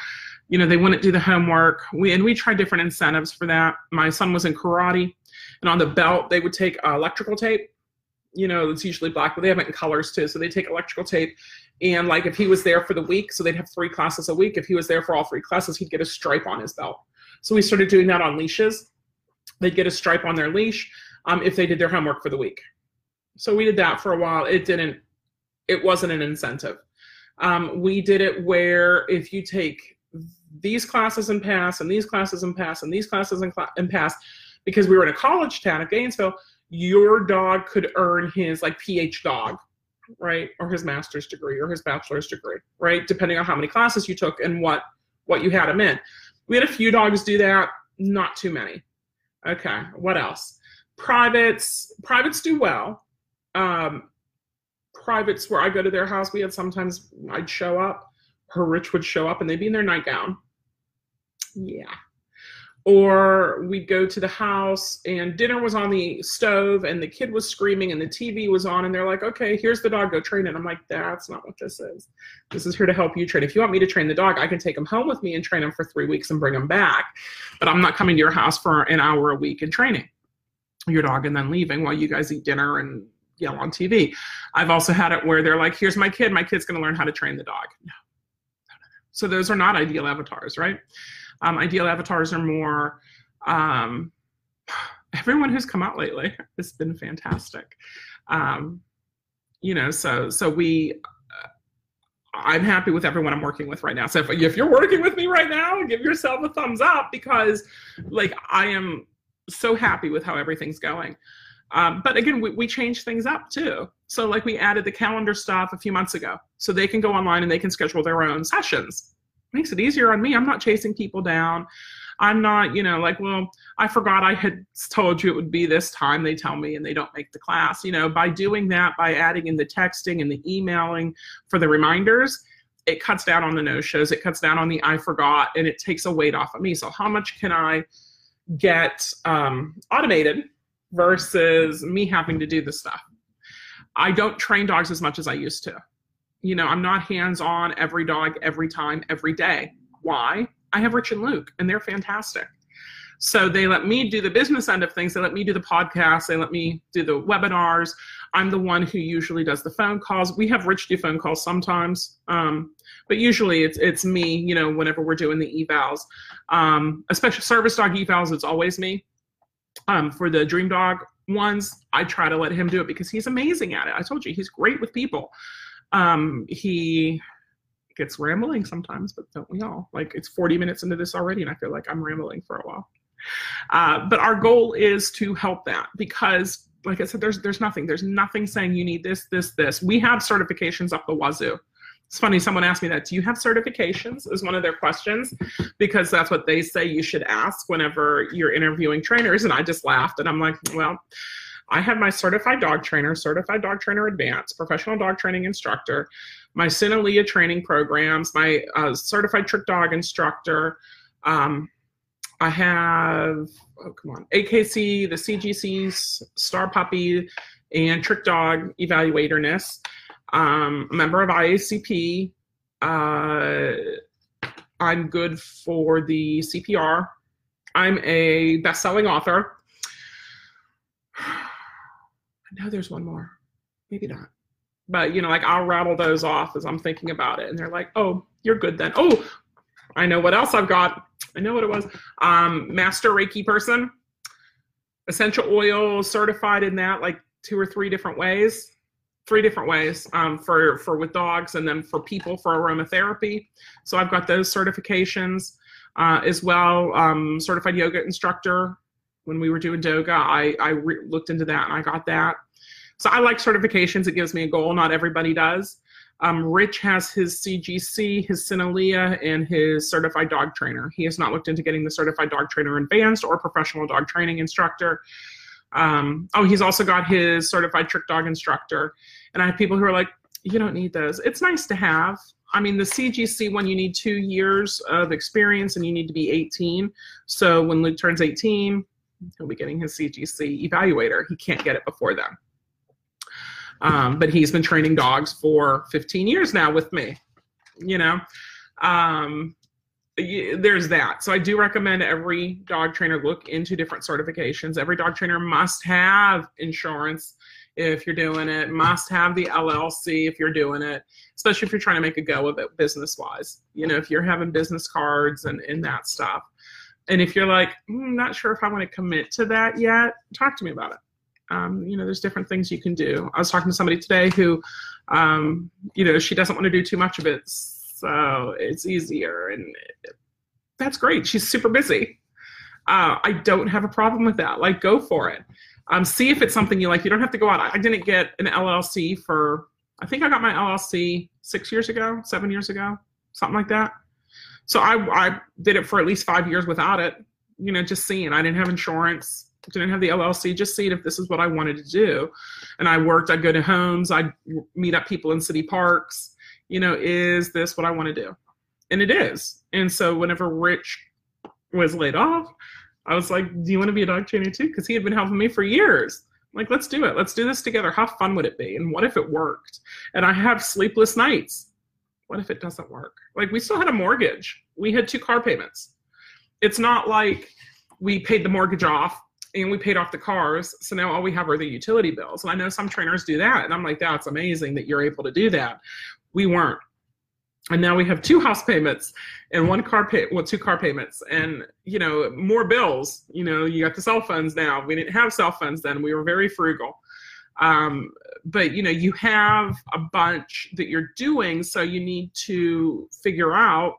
you know, they wouldn't do the homework. We tried different incentives for that. My son was in karate, and on the belt, they would take electrical tape. You know, it's usually black, but they have it in colors too. So they take electrical tape, and like if he was there for the week, so they'd have 3 classes a week. If he was there for all 3 classes, he'd get a stripe on his belt. So we started doing that on leashes. They'd get a stripe on their leash if they did their homework for the week. So we did that for a while. It wasn't an incentive. We did it where if you take these classes and pass, and these classes and pass, and these classes and pass, because we were in a college town at Gainesville, your dog could earn his like PH dog, right? Or his master's degree or his bachelor's degree, right? Depending on how many classes you took and what you had him in. We had a few dogs do that, not too many. Okay, what else? Privates do well. Privates where I go to their house, we had sometimes I'd show up, Rich would show up, and they'd be in their nightgown. Yeah. Or we'd go to the house and dinner was on the stove and the kid was screaming and the TV was on and they're like, okay, here's the dog, go train it. I'm like, that's not what this is. This is here to help you train. If you want me to train the dog, I can take him home with me and train him for 3 weeks and bring him back. But I'm not coming to your house for an hour a week and training your dog and then leaving while you guys eat dinner and yell on TV. I've also had it where they're like, here's my kid. My kid's going to learn how to train the dog. No. So those are not ideal avatars, right? Ideal avatars are more, everyone who's come out lately has been fantastic. You know, so I'm happy with everyone I'm working with right now. So if you're working with me right now, give yourself a thumbs up, because like, I am so happy with how everything's going. But again, we change things up too. So like we added the calendar stuff a few months ago, so they can go online and they can schedule their own sessions. Makes it easier on me. I'm not chasing people down. I'm not, you know, like, well, I forgot I had told you it would be this time. They tell me and they don't make the class. You know, by doing that, by adding in the texting and the emailing for the reminders, it cuts down on the no-shows. It cuts down on the I forgot, and it takes a weight off of me. So how much can I get automated versus me having to do this stuff? I don't train dogs as much as I used to. You know, I'm not hands-on every dog, every time, every day. Why? I have Rich and Luke, and they're fantastic. So they let me do the business end of things. They let me do the podcasts. They let me do the webinars. I'm the one who usually does the phone calls. We have Rich do phone calls sometimes, but usually it's me, you know, whenever we're doing the evals. Especially service dog evals, it's always me. For the Dream Dog ones, I try to let him do it because he's amazing at it. I told you, he's great with people. He gets rambling sometimes, but don't we all? Like, it's 40 minutes into this already, and I feel like I'm rambling for a while. But our goal is to help that, because like I said, there's nothing saying you need this. We have certifications up the wazoo. It's funny, someone asked me that. Do you have certifications? Is one of their questions, because that's what they say you should ask whenever you're interviewing trainers. And I just laughed, and I'm like, well, I have my certified dog trainer advanced, professional dog training instructor, my Cinelia training programs, my certified trick dog instructor. I have, AKC, the CGC's Star Puppy and Trick Dog Evaluatorness, a member of IACP. I'm good for the CPR. I'm a best-selling author. I know there's one more, maybe not, but you know, like I'll rattle those off as I'm thinking about it. And they're like, oh, you're good then. Oh, I know what else I've got. I know what it was. Master Reiki person, essential oil certified in that, like 3 different ways for with dogs, and then for people for aromatherapy. So I've got those certifications as well. Certified yoga instructor. When we were doing Doga, I looked into that and I got that. So I like certifications. It gives me a goal. Not everybody does. Rich has his CGC, his Cinelia, and his certified dog trainer. He has not looked into getting the certified dog trainer advanced or professional dog training instructor. He's also got his certified trick dog instructor. And I have people who are like, you don't need those. It's nice to have. I mean, the CGC one, you need 2 years of experience and you need to be 18. So when Luke turns 18, he'll be getting his CGC evaluator. He can't get it before then. But he's been training dogs for 15 years now with me, you know. There's that. So I do recommend every dog trainer look into different certifications. Every dog trainer must have insurance if you're doing it, must have the LLC if you're doing it, especially if you're trying to make a go of it business-wise. You know, if you're having business cards and that stuff. And if you're like, not sure if I want to commit to that yet, talk to me about it. You know, there's different things you can do. I was talking to somebody today who, you know, she doesn't want to do too much of it, so it's easier. And that's great. She's super busy. I don't have a problem with that. Like, go for it. See if it's something you like. You don't have to go out. I didn't get an LLC for, I think I got my LLC 7 years ago, something like that. So I did it for at least 5 years without it, you know, just seeing. I didn't have insurance, didn't have the LLC, just seeing if this is what I wanted to do. And I'd go to homes, I'd meet up people in city parks, you know, is this what I want to do? And it is. And so whenever Rich was laid off, I was like, do you want to be a dog trainer too? Because he had been helping me for years. I'm like, let's do it. Let's do this together. How fun would it be? And what if it worked? And I have sleepless nights. What if it doesn't work? Like, we still had a mortgage. We had 2 car payments. It's not like we paid the mortgage off and we paid off the cars. So now all we have are the utility bills. And I know some trainers do that. And I'm like, that's amazing that you're able to do that. We weren't. And now we have 2 house payments and 2 car payments and, you know, more bills. You know, you got the cell phones now. We didn't have cell phones then. We were very frugal. But, you know, you have a bunch that you're doing. So you need to figure out,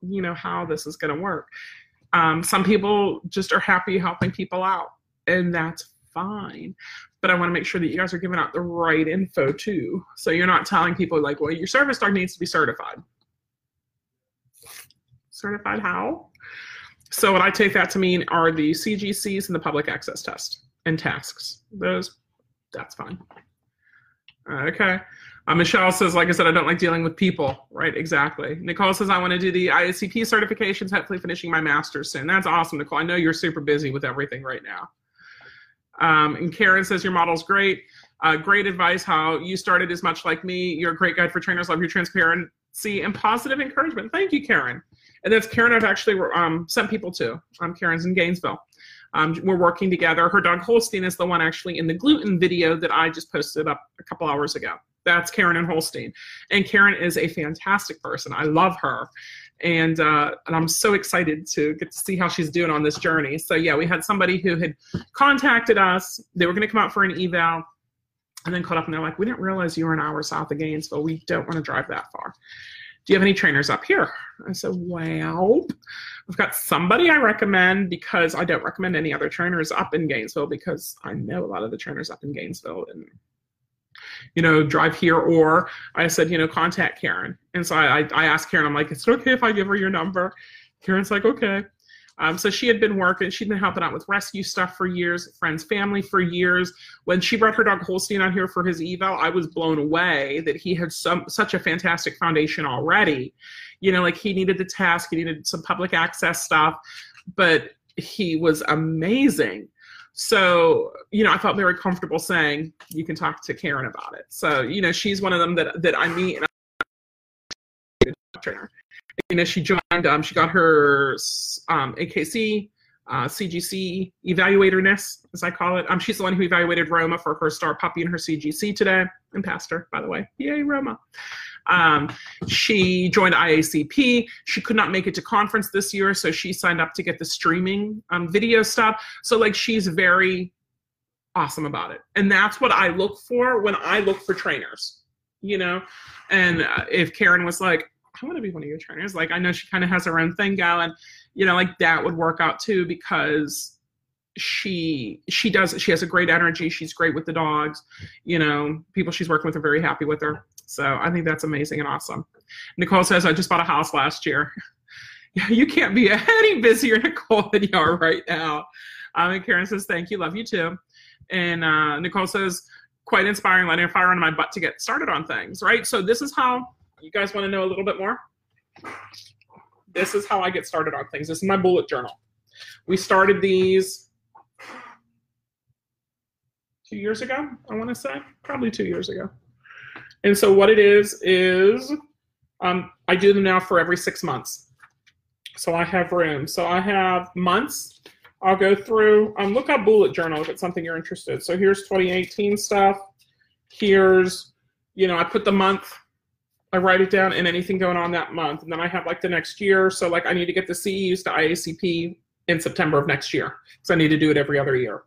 you know, how this is going to work. Some people just are happy helping people out, and that's fine. But I want to make sure that you guys are giving out the right info too. So you're not telling people like, well, your service dog needs to be certified. Certified how? So what I take that to mean are the CGCs and the public access test and tasks. Those, that's fine. Okay. Michelle says, like I said, I don't like dealing with people. Right, exactly. Nicole says, I want to do the IACP certifications, hopefully finishing my master's soon. That's awesome, Nicole. I know you're super busy with everything right now. And Karen says, your model's great. Great advice. How you started is much like me. You're a great guide for trainers. Love your transparency and positive encouragement. Thank you, Karen. And that's Karen I've actually sent people to. Karen's in Gainesville. We're working together. Her dog Holstein is the one actually in the gluten video that I just posted up a couple hours ago. That's Karen and Holstein. And Karen is a fantastic person. I love her. And I'm so excited to get to see how she's doing on this journey. So, yeah, we had somebody who had contacted us. They were going to come out for an eval and then called up and they're like, we didn't realize you were an hour south of Gainesville. We don't want to drive that far. Do you have any trainers up here? I said, well, I've got somebody I recommend because I don't recommend any other trainers up in Gainesville because I know a lot of the trainers up in Gainesville and, you know, drive here. Or I said, you know, contact Karen. And so I asked Karen, I'm like, is it okay if I give her your number? Karen's like, okay. So she had been working. She'd been helping out with rescue stuff for years, friends, family for years. When she brought her dog Holstein out here for his eval, I was blown away that he had such a fantastic foundation already. You know, like he needed the task, he needed some public access stuff, but he was amazing. So, you know, I felt very comfortable saying, you can talk to Karen about it. So, you know, she's one of them that I meet and I'm a trainer. You know, she joined, she got her AKC, CGC evaluator-ness, as I call it. She's the one who evaluated Roma for her star puppy and her CGC today, and passed her, by the way. Yay, Roma. She joined IACP. She could not make it to conference this year, so she signed up to get the streaming video stuff. So, like, she's very awesome about it. And that's what I look for when I look for trainers, you know? And if Karen was like, I want to be one of your trainers. Like, I know she kind of has her own thing going, you know, like that would work out too, because she has a great energy. She's great with the dogs, you know, people she's working with are very happy with her. So I think that's amazing and awesome. Nicole says, I just bought a house last year. You can't be any busier, Nicole, than you are right now. And Karen says, thank you. Love you too. And Nicole says, quite inspiring, letting a fire under my butt to get started on things. Right. So this is how, you guys want to know a little bit more? This is how I get started on things. This is my bullet journal. We started these 2 years ago, I want to say. Probably 2 years ago. And so what it is I do them now for every 6 months. So I have room. So I have months. I'll go through. Look up bullet journal if it's something you're interested in. So here's 2018 stuff. Here's, you know, I put the month. I write it down and anything going on that month. And then I have like the next year. So like I need to get the CEUs to IACP in September of next year. So I need to do it every other year.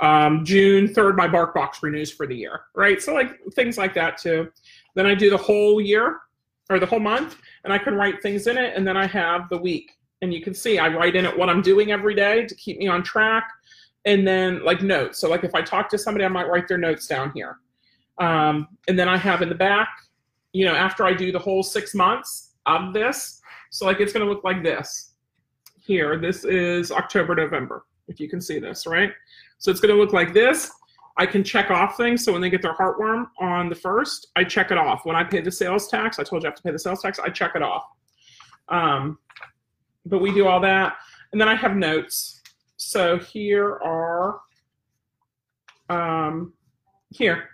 June 3rd, my bark box renews for the year, right? So like things like that too. Then I do the whole year or the whole month and I can write things in it. And then I have the week and you can see I write in it what I'm doing every day to keep me on track. And then like notes. So like if I talk to somebody, I might write their notes down here. And then I have in the back, you know, after I do the whole 6 months of this, so like it's going to look like this here. This is October, November, if you can see this, right? So it's going to look like this. I can check off things. So when they get their heartworm on the 1st, I check it off. When I pay the sales tax, I told you I have to pay the sales tax, I check it off. but we do all that. And then I have notes. So here are, here,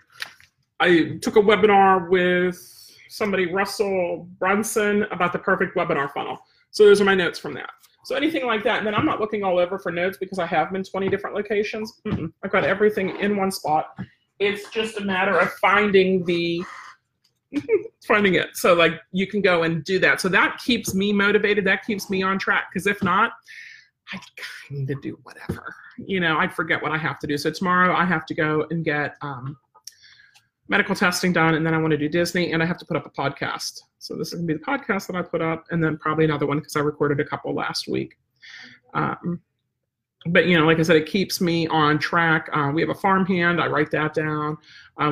I took a webinar with somebody, Russell Brunson, about the perfect webinar funnel. So those are my notes from that. So anything like that. And then I'm not looking all over for notes because I have been 20 different locations. I've got everything in one spot. It's just a matter of finding the, finding it. So like you can go and do that. So that keeps me motivated. That keeps me on track. Because if not, I kind of do whatever. You know, I forget what I have to do. So tomorrow I have to go and get medical testing done. And then I want to do Disney. And I have to put up a podcast. So this is going to be the podcast that I put up, and then probably another one because I recorded a couple last week. But, you know, like I said, it keeps me on track. We have a farmhand. I write that down.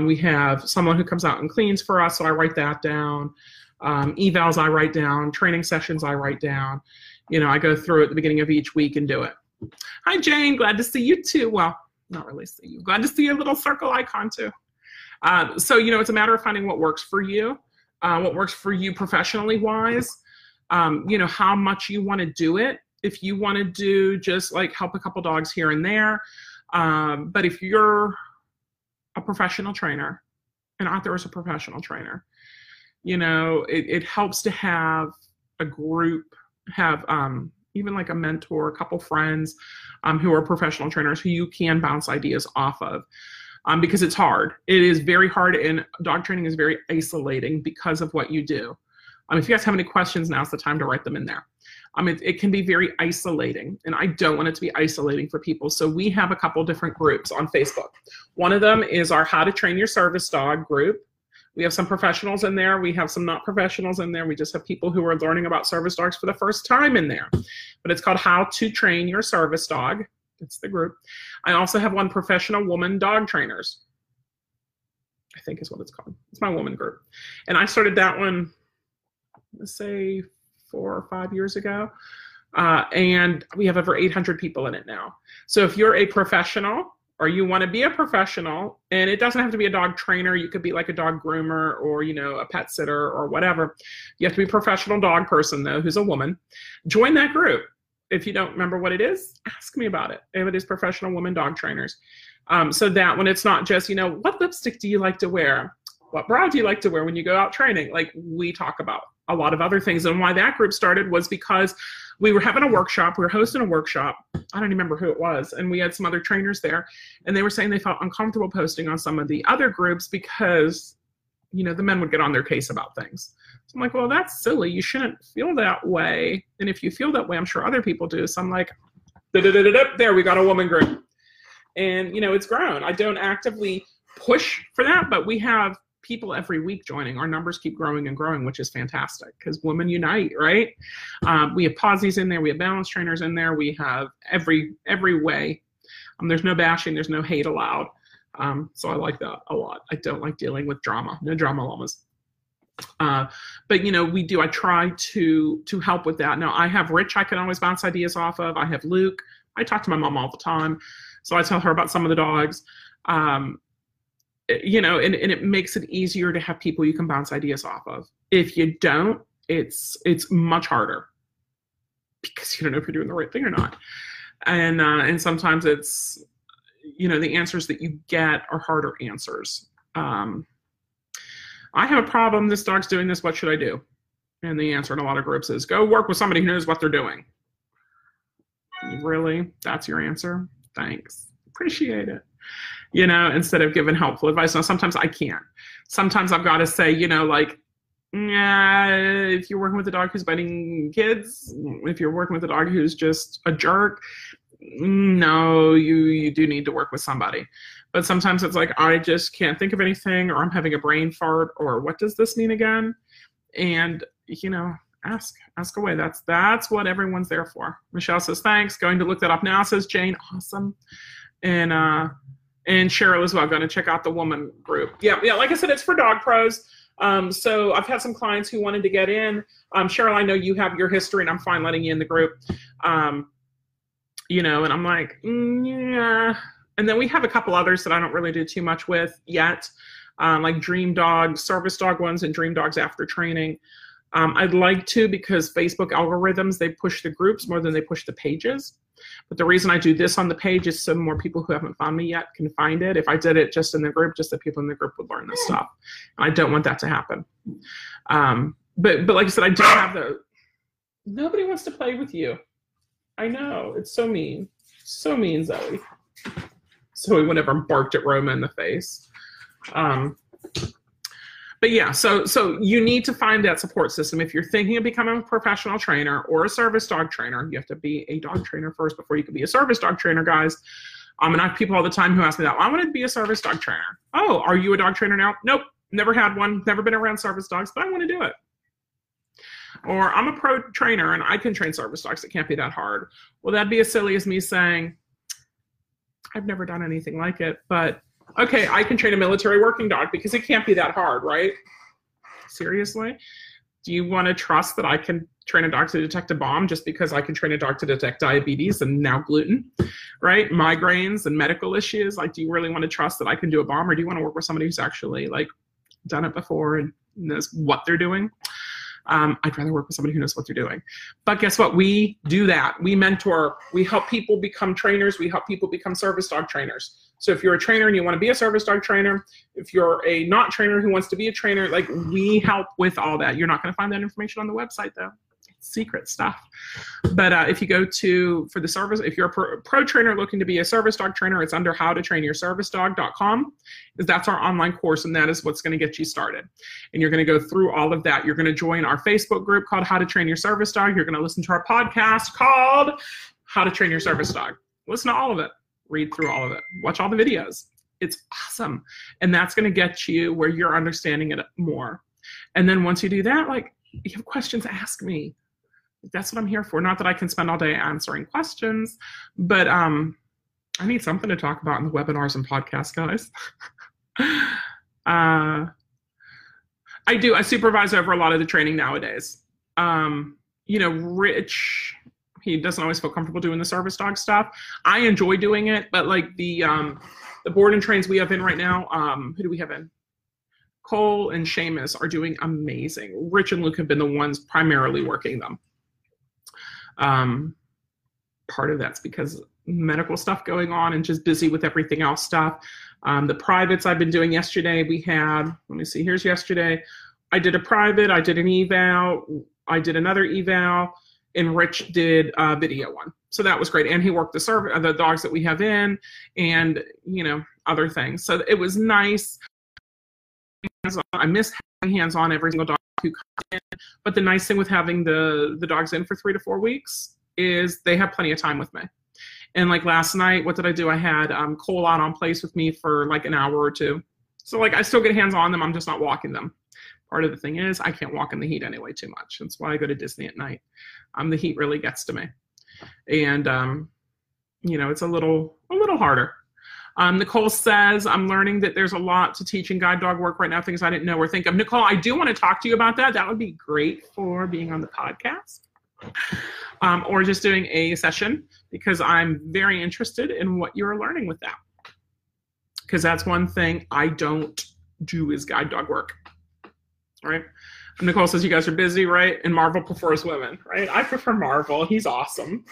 We have someone who comes out and cleans for us, so I write that down. Evals I write down. Training sessions I write down. You know, I go through at the beginning of each week and do it. Hi, Jane. Glad to see you, too. Well, not really see you. Glad to see your little circle icon, too. So, you know, it's a matter of finding what works for you. What works for you professionally wise, you know, how much you want to do it. If you want to do just like help a couple dogs here and there. But if you're a professional trainer, and out there is a professional trainer, you know, it helps to have a group, have even like a mentor, a couple friends who are professional trainers who you can bounce ideas off of. Because it's hard. It is very hard, and dog training is very isolating because of what you do. If you guys have any questions, now's the time to write them in there. It can be very isolating, and I don't want it to be isolating for people. So we have a couple different groups on Facebook. One of them is our How to Train Your Service Dog group. We have some professionals in there. We have some not professionals in there. We just have people who are learning about service dogs for the first time in there. But it's called How to Train Your Service Dog. It's the group. I also have one, Professional Woman Dog Trainers, I think is what it's called. It's my woman group. And I started that one, let's say 4 or 5 years ago. And we have over 800 people in it now. So if you're a professional or you want to be a professional, and it doesn't have to be a dog trainer. You could be like a dog groomer or, you know, a pet sitter or whatever. You have to be a professional dog person, though, who's a woman. Join that group. If you don't remember what it is, ask me about it. If it is Professional Women Dog Trainers. So that when it's not just, you know, what lipstick do you like to wear? What bra do you like to wear when you go out training? Like, we talk about a lot of other things. And why that group started was because we were having a workshop. We were hosting a workshop. I don't remember who it was. And we had some other trainers there. And they were saying they felt uncomfortable posting on some of the other groups because, you know, the men would get on their case about things. So I'm like, well, that's silly. You shouldn't feel that way. And if you feel that way, I'm sure other people do. So I'm like, there, we got a woman group. And, you know, it's grown. I don't actively push for that, but we have people every week joining. Our numbers keep growing and growing, which is fantastic because women unite, right? We have posies in there. We have balance trainers in there. We have every way. There's no bashing. There's no hate allowed. So I like that a lot. I don't like dealing with drama, no drama llamas. But, you know, I try to help with that. Now, I have Rich I can always bounce ideas off of. I have Luke. I talk to my mom all the time. So I tell her about some of the dogs, you know, and it makes it easier to have people you can bounce ideas off of. If you don't, it's much harder because you don't know if you're doing the right thing or not. And sometimes it's, you know, the answers that you get are harder answers. I have a problem. This dog's doing this. What should I do? And the answer in a lot of groups is go work with somebody who knows what they're doing. Really? That's your answer? Thanks. Appreciate it. You know, instead of giving helpful advice. Now, sometimes I can't. Sometimes I've got to say, you know, like, if you're working with a dog who's biting kids, if you're working with a dog who's just a jerk, no, you do need to work with somebody. But sometimes it's like, I just can't think of anything, or I'm having a brain fart, or what does this mean again? And, you know, ask away. That's what everyone's there for. Michelle says, thanks. Going to look that up now, says Jane. Awesome. And Cheryl as well. Going to check out the woman group. Yeah. Like I said, it's for dog pros. So I've had some clients who wanted to get in. Cheryl, I know you have your history, and I'm fine letting you in the group. You know, and I'm like, yeah. And then we have a couple others that I don't really do too much with yet, like Dream Dog, Service Dog ones, and Dream Dogs After Training. I'd like to, because Facebook algorithms, they push the groups more than they push the pages. But the reason I do this on the page is so more people who haven't found me yet can find it. If I did it just in the group, just the people in the group would learn this stuff. And I don't want that to happen. But like I said, I do have the, nobody wants to play with you. I know, it's so mean. So mean, Zoe. Zoe whenever barked at Roma in the face. But yeah, so you need to find that support system. If you're thinking of becoming a professional trainer or a service dog trainer, you have to be a dog trainer first before you can be a service dog trainer, guys. And I have people all the time who ask me that. Well, I want to be a service dog trainer. Oh, are you a dog trainer now? Nope, never had one, never been around service dogs, but I want to do it. Or I'm a pro trainer and I can train service dogs. It can't be that hard. Well, that'd be as silly as me saying, I've never done anything like it, but okay, I can train a military working dog because it can't be that hard, right? Seriously? Do you want to trust that I can train a dog to detect a bomb just because I can train a dog to detect diabetes and now gluten, right? Migraines and medical issues. Like, do you really want to trust that I can do a bomb, or do you want to work with somebody who's actually like done it before and knows what they're doing? I'd rather work with somebody who knows what they're doing. But guess what? We do that. We mentor. We help people become trainers. We help people become service dog trainers. So if you're a trainer and you want to be a service dog trainer, if you're a not trainer who wants to be a trainer, like, we help with all that. You're not going to find that information on the website, though. It's secret stuff. But if you go to, for the service, if you're a pro trainer looking to be a service dog trainer, it's under howtotrainyourservicedog.com. That's our online course, and that is what's going to get you started. And you're going to go through all of that. You're going to join our Facebook group called How to Train Your Service Dog. You're going to listen to our podcast called How to Train Your Service Dog. Listen to all of it. Read through all of it. Watch all the videos. It's awesome. And that's going to get you where you're understanding it more. And then once you do that, like, you have questions, ask me. That's what I'm here for. Not that I can spend all day answering questions, but I need something to talk about in the webinars and podcasts, guys. I do. I supervise over a lot of the training nowadays. You know, Rich, he doesn't always feel comfortable doing the service dog stuff. I enjoy doing it, but like the board and trains we have in right now, who do we have in? Cole and Seamus are doing amazing. Rich and Luke have been the ones primarily working them. Part of that's because medical stuff going on and just busy with everything else stuff. The privates I've been doing yesterday, we had, let me see, here's yesterday. I did a private, I did an eval, I did another eval. And Rich did a video one. So that was great. And he worked the dogs that we have in and, you know, other things. So it was nice. I miss having hands-on every single dog who comes in. But the nice thing with having the dogs in for 3 to 4 weeks is they have plenty of time with me. And, like, last night, what did I do? I had Cole out on place with me for, like, an hour or two. So, like, I still get hands-on them. I'm just not walking them. Part of the thing is I can't walk in the heat anyway too much. That's why I go to Disney at night. The heat really gets to me. And, you know, it's a little harder. Nicole says, I'm learning that there's a lot to teach in guide dog work right now, things I didn't know or think of. Nicole, I do want to talk to you about that. That would be great for being on the podcast or just doing a session, because I'm very interested in what you're learning with that. Because that's one thing I don't do is guide dog work. Right? Nicole says, you guys are busy, right? And Marvel prefers women, right? I prefer Marvel. He's awesome.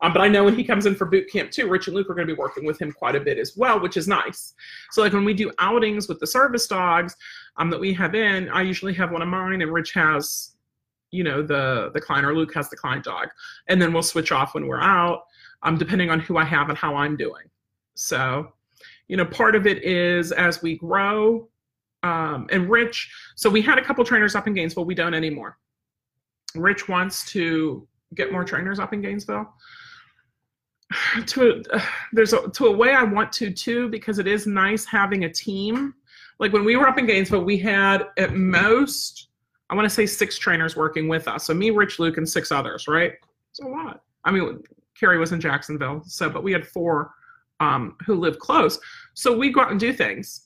But I know when he comes in for boot camp too, Rich and Luke are going to be working with him quite a bit as well, which is nice. So like when we do outings with the service dogs that we have in, I usually have one of mine and Rich has, you know, the client, or Luke has the client dog. And then we'll switch off when we're out, depending on who I have and how I'm doing. So, you know, part of it is as we grow, and Rich, so we had a couple trainers up in Gainesville. We don't anymore. Rich wants to get more trainers up in Gainesville. There's a way I want to too, because it is nice having a team. Like when we were up in Gainesville, we had at most, I want to say 6 trainers working with us. So me, Rich, Luke, and 6 others, right? It's a lot. I mean, Carrie was in Jacksonville, so, but we had 4 who lived close. So we'd go out and do things.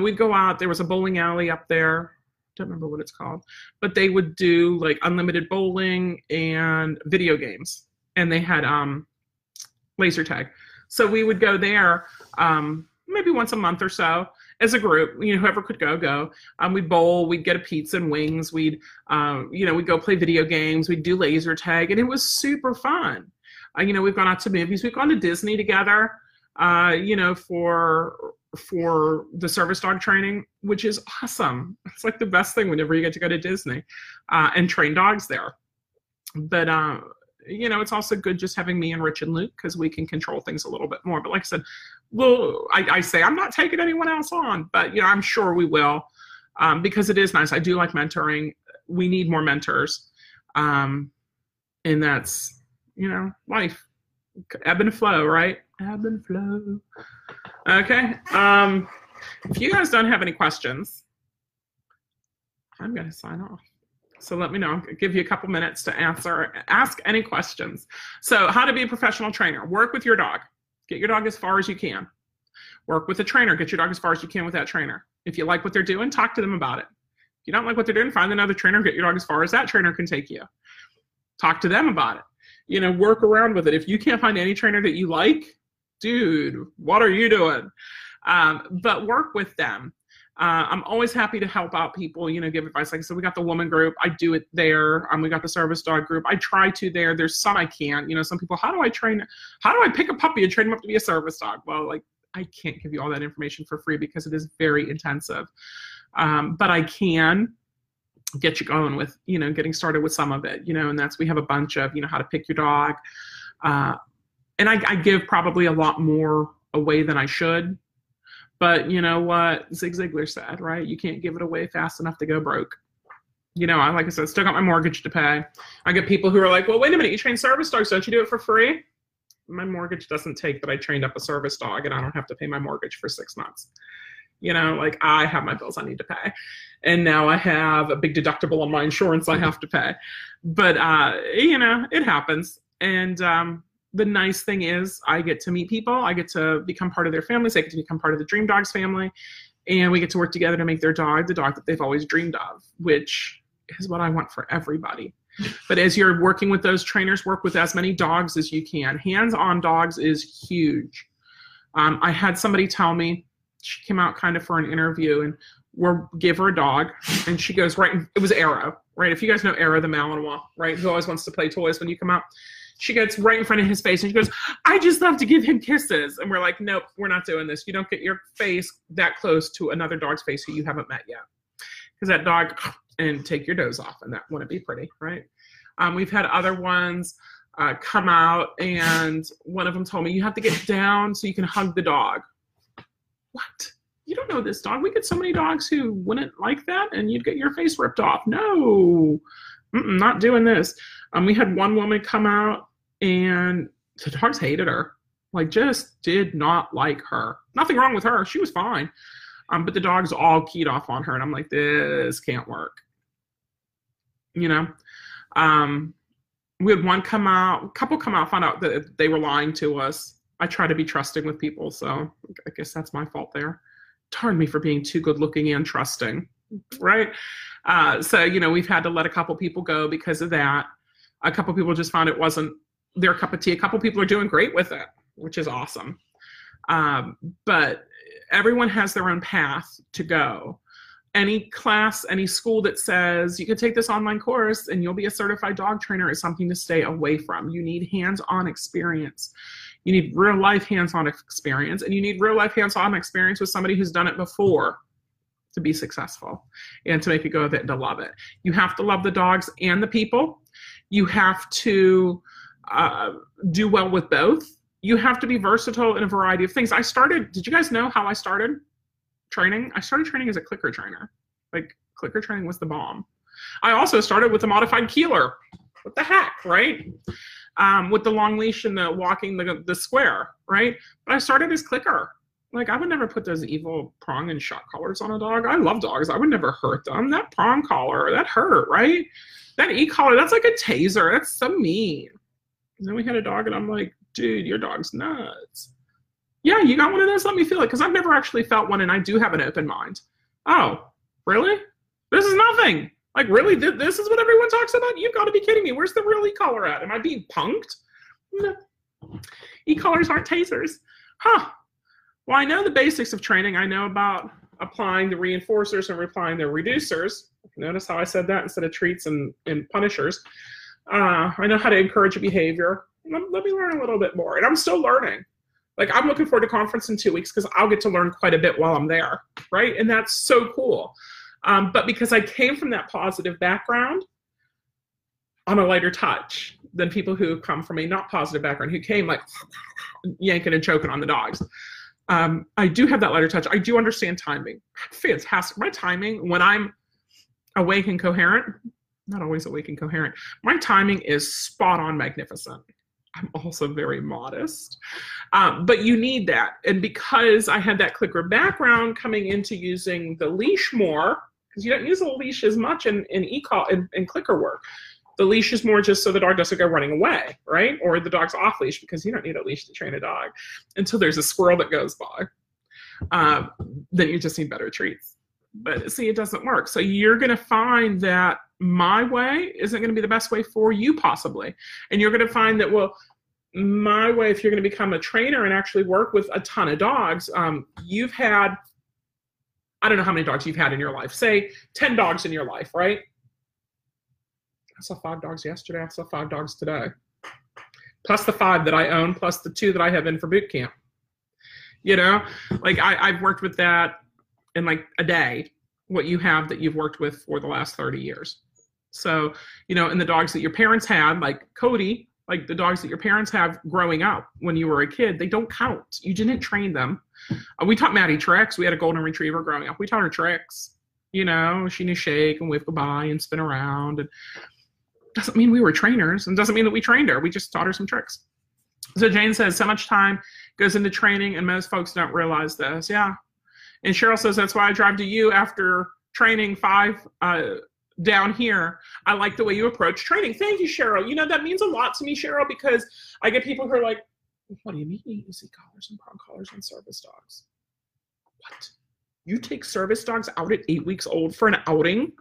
We'd go out, there was a bowling alley up there, don't remember what it's called, but they would do like unlimited bowling and video games, and they had laser tag. So we would go there maybe once a month or so, as a group, you know, whoever could go. We'd bowl, we'd get a pizza and wings, we'd, you know, we'd go play video games, we'd do laser tag, and it was super fun. You know, we've gone out to movies, we've gone to Disney together, you know, for the service dog training, which is awesome. It's like the best thing whenever you get to go to Disney and train dogs there. But, you know, it's also good just having me and Rich and Luke because we can control things a little bit more. But like I said, well, I say I'm not taking anyone else on, but, you know, I'm sure we will because it is nice. I do like mentoring. We need more mentors. And that's, you know, life. Ebb and flow, right? Ebb and flow. Okay. If you guys don't have any questions, I'm going to sign off. So let me know. I'll give you a couple minutes to answer. Ask any questions. So how to be a professional trainer. Work with your dog. Get your dog as far as you can. Work with a trainer. Get your dog as far as you can with that trainer. If you like what they're doing, talk to them about it. If you don't like what they're doing, find another trainer. Get your dog as far as that trainer can take you. Talk to them about it. You know, work around with it. If you can't find any trainer that you like, dude, what are you doing? But work with them. I'm always happy to help out people, you know, give advice. Like I said, we got the woman group. I do it there. We got the service dog group. I try to there. There's some I can't. You know, some people, how do I train? How do I pick a puppy and train him up to be a service dog? Well, like, I can't give you all that information for free because it is very intensive. But I can get you going with, you know, getting started with some of it, you know, and that's, we have a bunch of, you know, how to pick your dog. And I give probably a lot more away than I should. But you know what Zig Ziglar said, right? You can't give it away fast enough to go broke. You know, like I said, still got my mortgage to pay. I get people who are like, well, wait a minute, you train service dogs, don't you do it for free? My mortgage doesn't take that I trained up a service dog and I don't have to pay my mortgage for 6 months. You know, like I have my bills I need to pay. And now I have a big deductible on my insurance I have to pay. But, you know, it happens. And, the nice thing is I get to meet people. I get to become part of their families. I get to become part of the Dream Dogs family. And we get to work together to make their dog the dog that they've always dreamed of, which is what I want for everybody. But as you're working with those trainers, work with as many dogs as you can. Hands-on dogs is huge. I had somebody tell me, she came out kind of for an interview, and we'll give her a dog, and she goes right, it was Arrow, right? If you guys know Arrow, the Malinois, right, who always wants to play toys when you come out. She gets right in front of his face and she goes, I just love to give him kisses. And we're like, nope, we're not doing this. You don't get your face that close to another dog's face who you haven't met yet. Because that dog, and take your nose off, and that wouldn't be pretty, right? We've had other ones come out, and one of them told me, you have to get down so you can hug the dog. What? You don't know this dog. We get so many dogs who wouldn't like that, and you'd get your face ripped off. No, not doing this. We had one woman come out, and the dogs hated her. Like, just did not like her. Nothing wrong with her. She was fine. But the dogs all keyed off on her, and I'm like, this can't work. You know? We had one come out, a couple come out, found out that they were lying to us. I try to be trusting with people, so I guess that's my fault there. Darn me for being too good looking and trusting, right? So, you know, we've had to let a couple people go because of that. A couple people just found it wasn't their cup of tea. A couple people are doing great with it, which is awesome. But everyone has their own path to go. Any class, any school that says you can take this online course and you'll be a certified dog trainer is something to stay away from. You need hands-on experience. You need real-life hands-on experience, and you need real-life hands-on experience with somebody who's done it before to be successful and to make it go of it and to love it. You have to love the dogs and the people. You have to do well with both. You have to be versatile in a variety of things. I started, did you guys know how I started training? I started training as a clicker trainer. Like, clicker training was the bomb. I also started with a modified keeler. What the heck, right? With the long leash and the walking the square, right? But I started as clicker. Like, I would never put those evil prong and shock collars on a dog. I love dogs. I would never hurt them. That prong collar, that hurt, right? That e-collar, that's like a taser. That's so mean. And then we had a dog, and I'm like, dude, your dog's nuts. Yeah, you got one of those? Let me feel it, because I've never actually felt one, and I do have an open mind. Oh, really? This is nothing. Like, really? This is what everyone talks about? You've got to be kidding me. Where's the real e-collar at? Am I being punked? No. E-collars aren't tasers. Huh. Well, I know the basics of training. I know about applying the reinforcers and applying the reducers. Notice how I said that instead of treats and punishers. I know how to encourage a behavior. Let me learn a little bit more. And I'm still learning. Like, I'm looking forward to conference in 2 weeks because I'll get to learn quite a bit while I'm there, right? And that's so cool. But because I came from that positive background, I'm a lighter touch than people who have come from a not positive background, who came like yanking and choking on the dogs. I do have that lighter touch. I do understand timing. Fantastic. My timing, when I'm awake and coherent, not always awake and coherent, my timing is spot on magnificent. I'm also very modest, but you need that. And because I had that clicker background coming into using the leash more, because you don't use a leash as much in e-call and clicker work. The leash is more just so the dog doesn't go running away, right? Or the dog's off leash, because you don't need a leash to train a dog until there's a squirrel that goes by. Then you just need better treats. But see, it doesn't work. So you're going to find that my way isn't going to be the best way for you possibly. And you're going to find that, well, my way, if you're going to become a trainer and actually work with a ton of dogs, you've had, I don't know how many dogs you've had in your life, say 10 dogs in your life, right? I saw 5 dogs yesterday. I saw 5 dogs today, plus the 5 that I own, plus the 2 that I have in for boot camp. You know, like I've worked with that in like a day, what you have that you've worked with for the last 30 years. So, you know, and the dogs that your parents had, like Cody, like the dogs that your parents have growing up when you were a kid, they don't count. You didn't train them. We taught Maddie tricks. We had a golden retriever growing up. We taught her tricks. You know, she knew shake and wave goodbye and spin around. And doesn't mean we were trainers, and doesn't mean that we trained her. We just taught her some tricks. So Jane says, so much time goes into training, and most folks don't realize this. Yeah. And Cheryl says, that's why I drive to you after training 5 down here. I like the way you approach training. Thank you, Cheryl. You know, that means a lot to me, Cheryl, because I get people who are like, what do you mean you see collars and prong collars on service dogs? What? You take service dogs out at 8 weeks old for an outing?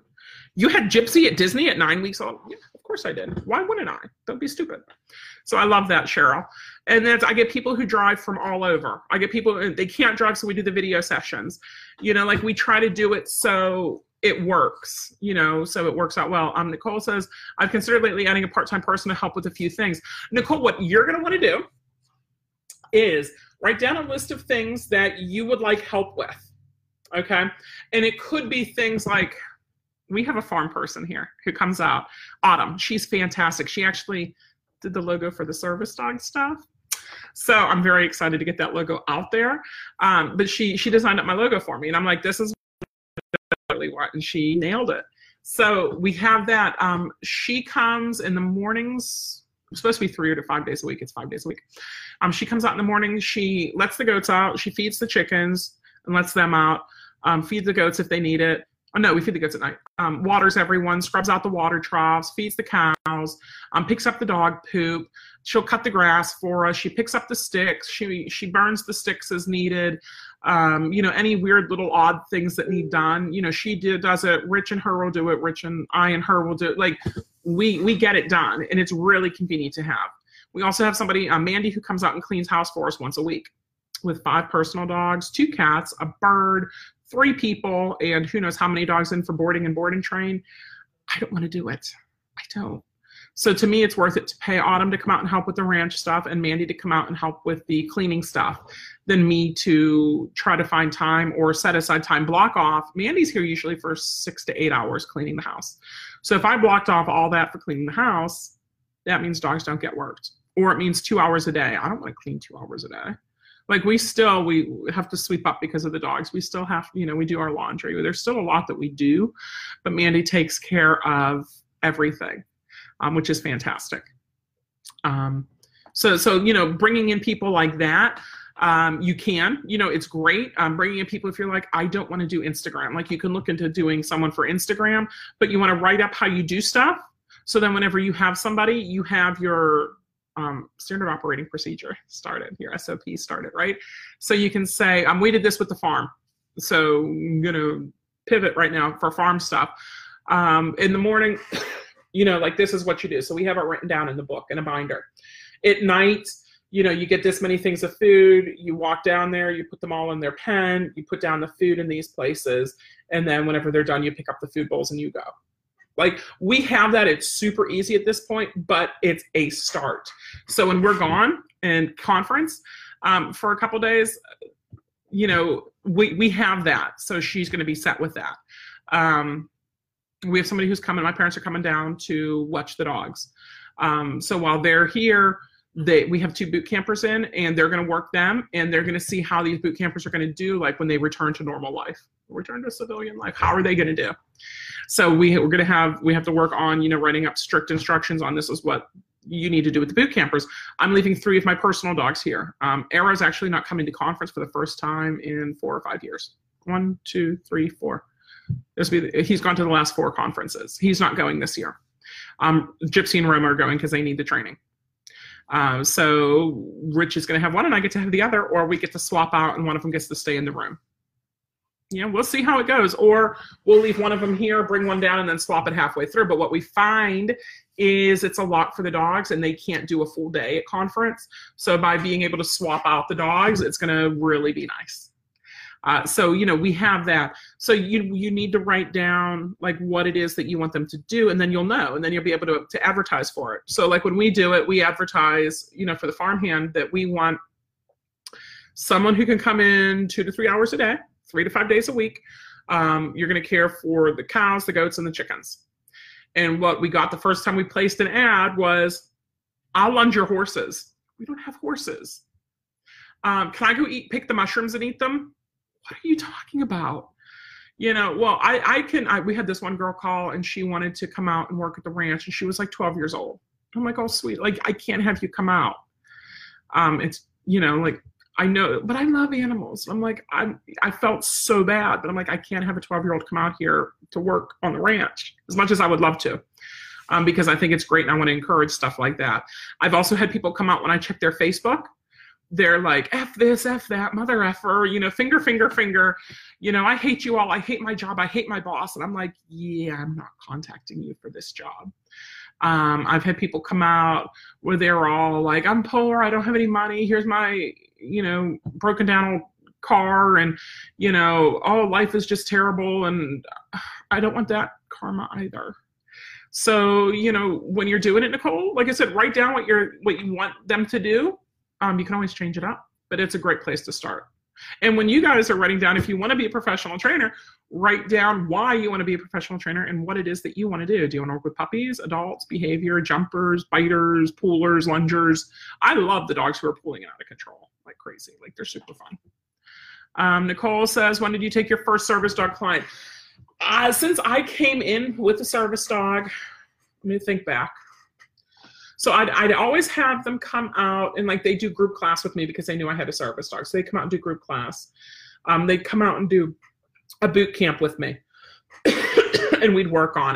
You had Gypsy at Disney at 9 weeks old? Yeah, of course I did. Why wouldn't I? Don't be stupid. So I love that, Cheryl. And that's, I get people who drive from all over. I get people, they can't drive, so we do the video sessions. You know, like we try to do it so it works, you know, so it works out well. Nicole says, I've considered lately adding a part-time person to help with a few things. Nicole, what you're going to want to do is write down a list of things that you would like help with, okay? And it could be things like, we have a farm person here who comes out, Autumn. She's fantastic. She actually did the logo for the service dog stuff. So I'm very excited to get that logo out there. But she designed up my logo for me. And I'm like, this is what I really want. And she nailed it. So we have that. She comes in the mornings. It's supposed to be 3 to 5 days a week. It's 5 days a week. She comes out in the morning. She lets the goats out. She feeds the chickens and lets them out. Feeds the goats if they need it. Oh, no, we feed the goats at night. Waters everyone, scrubs out the water troughs, feeds the cows, picks up the dog poop. She'll cut the grass for us. She picks up the sticks. She burns the sticks as needed. You know, any weird little odd things that need done. You know, does it. Rich and her will do it. Rich and I and her will do it. Like, we get it done, and it's really convenient to have. We also have somebody, Mandy, who comes out and cleans house for us once a week with 5 personal dogs, 2 cats, a bird, 3 people, and who knows how many dogs in for boarding and board and train. I don't want to do it. I don't. So to me, it's worth it to pay Autumn to come out and help with the ranch stuff and Mandy to come out and help with the cleaning stuff than me to try to find time or set aside time, block off. Mandy's here usually for 6 to 8 hours cleaning the house. So if I blocked off all that for cleaning the house, that means dogs don't get worked. Or it means 2 hours a day. I don't want to clean 2 hours a day. Like we have to sweep up because of the dogs. We still have, you know, we do our laundry. There's still a lot that we do, but Mandy takes care of everything, which is fantastic. So, you know, bringing in people like that, you can, you know, it's great. Bringing in people, if you're like, I don't want to do Instagram, like you can look into doing someone for Instagram, but you want to write up how you do stuff. So then whenever you have somebody, you have your standard operating procedure started, your SOP started, right? So you can say, we did this with the farm. So I'm going to pivot right now for farm stuff. In the morning, you know, like this is what you do. So we have it written down in the book in a binder. At night, you know, you get this many things of food, you walk down there, you put them all in their pen, you put down the food in these places, and then whenever they're done, you pick up the food bowls and you go. Like, we have that. It's super easy at this point, but it's a start. So when we're gone and conference for a couple days, you know, we have that. So she's going to be set with that. We have somebody who's coming. My parents are coming down to watch the dogs. So while they're here, we have 2 boot campers in, and they're going to work them, and they're going to see how these boot campers are going to do, like, when they return to normal life, return to civilian life. How are they going to do? So we have to work on, you know, writing up strict instructions on this is what you need to do with the boot campers. I'm leaving 3 of my personal dogs here. Era's actually not coming to conference for the first time in 4 or 5 years. 1, 2, 3, 4. He's gone to the last 4 conferences. He's not going this year. Gypsy and Roma are going because they need the training. So Rich is going to have one, and I get to have the other, or we get to swap out, and one of them gets to stay in the room. You know, we'll see how it goes, or we'll leave one of them here, bring one down, and then swap it halfway through. But what we find is it's a lot for the dogs, and they can't do a full day at conference. So by being able to swap out the dogs, it's going to really be nice. So, you know, we have that. So you need to write down, like, what it is that you want them to do, and then you'll know, and then you'll be able to advertise for it. So, like, when we do it, we advertise, you know, for the farmhand that we want someone who can come in 2 to 3 hours a day, 3 to 5 days a week. You're going to care for the cows, the goats, and the chickens. And what we got the first time we placed an ad was, I'll lunge your horses. We don't have horses. Can I go pick the mushrooms and eat them? What are you talking about? You know, well, we had this one girl call, and she wanted to come out and work at the ranch, and she was like 12 years old. I'm like, oh, sweet. Like, I can't have you come out. It's, you know, like, I know, but I love animals. I'm like, I felt so bad, but I'm like, I can't have a 12-year-old come out here to work on the ranch as much as I would love to, because I think it's great, and I want to encourage stuff like that. I've also had people come out when I check their Facebook. They're like, F this, F that, mother effer, you know, finger, finger, finger. You know, I hate you all. I hate my job. I hate my boss. And I'm like, yeah, I'm not contacting you for this job. I've had people come out where they're all like, I'm poor. I don't have any money. Here's my, you know, broken down old car. And, you know, oh, life is just terrible. And I don't want that karma either. So, you know, when you're doing it, Nicole, like I said, write down what you want them to do. You can always change it up, but it's a great place to start. And when you guys are writing down, if you want to be a professional trainer, write down why you want to be a professional trainer and what it is that you want to do. Do you want to work with puppies, adults, behavior, jumpers, biters, poolers, lungers? I love the dogs who are pulling out of control like crazy. Like, they're super fun. Nicole says, when did you take your first service dog client? Since I came in with the service dog, let me think back. So I'd always have them come out, and like, they do group class with me because they knew I had a service dog. So they come out and do group class. They come out and do a boot camp with me and we'd work on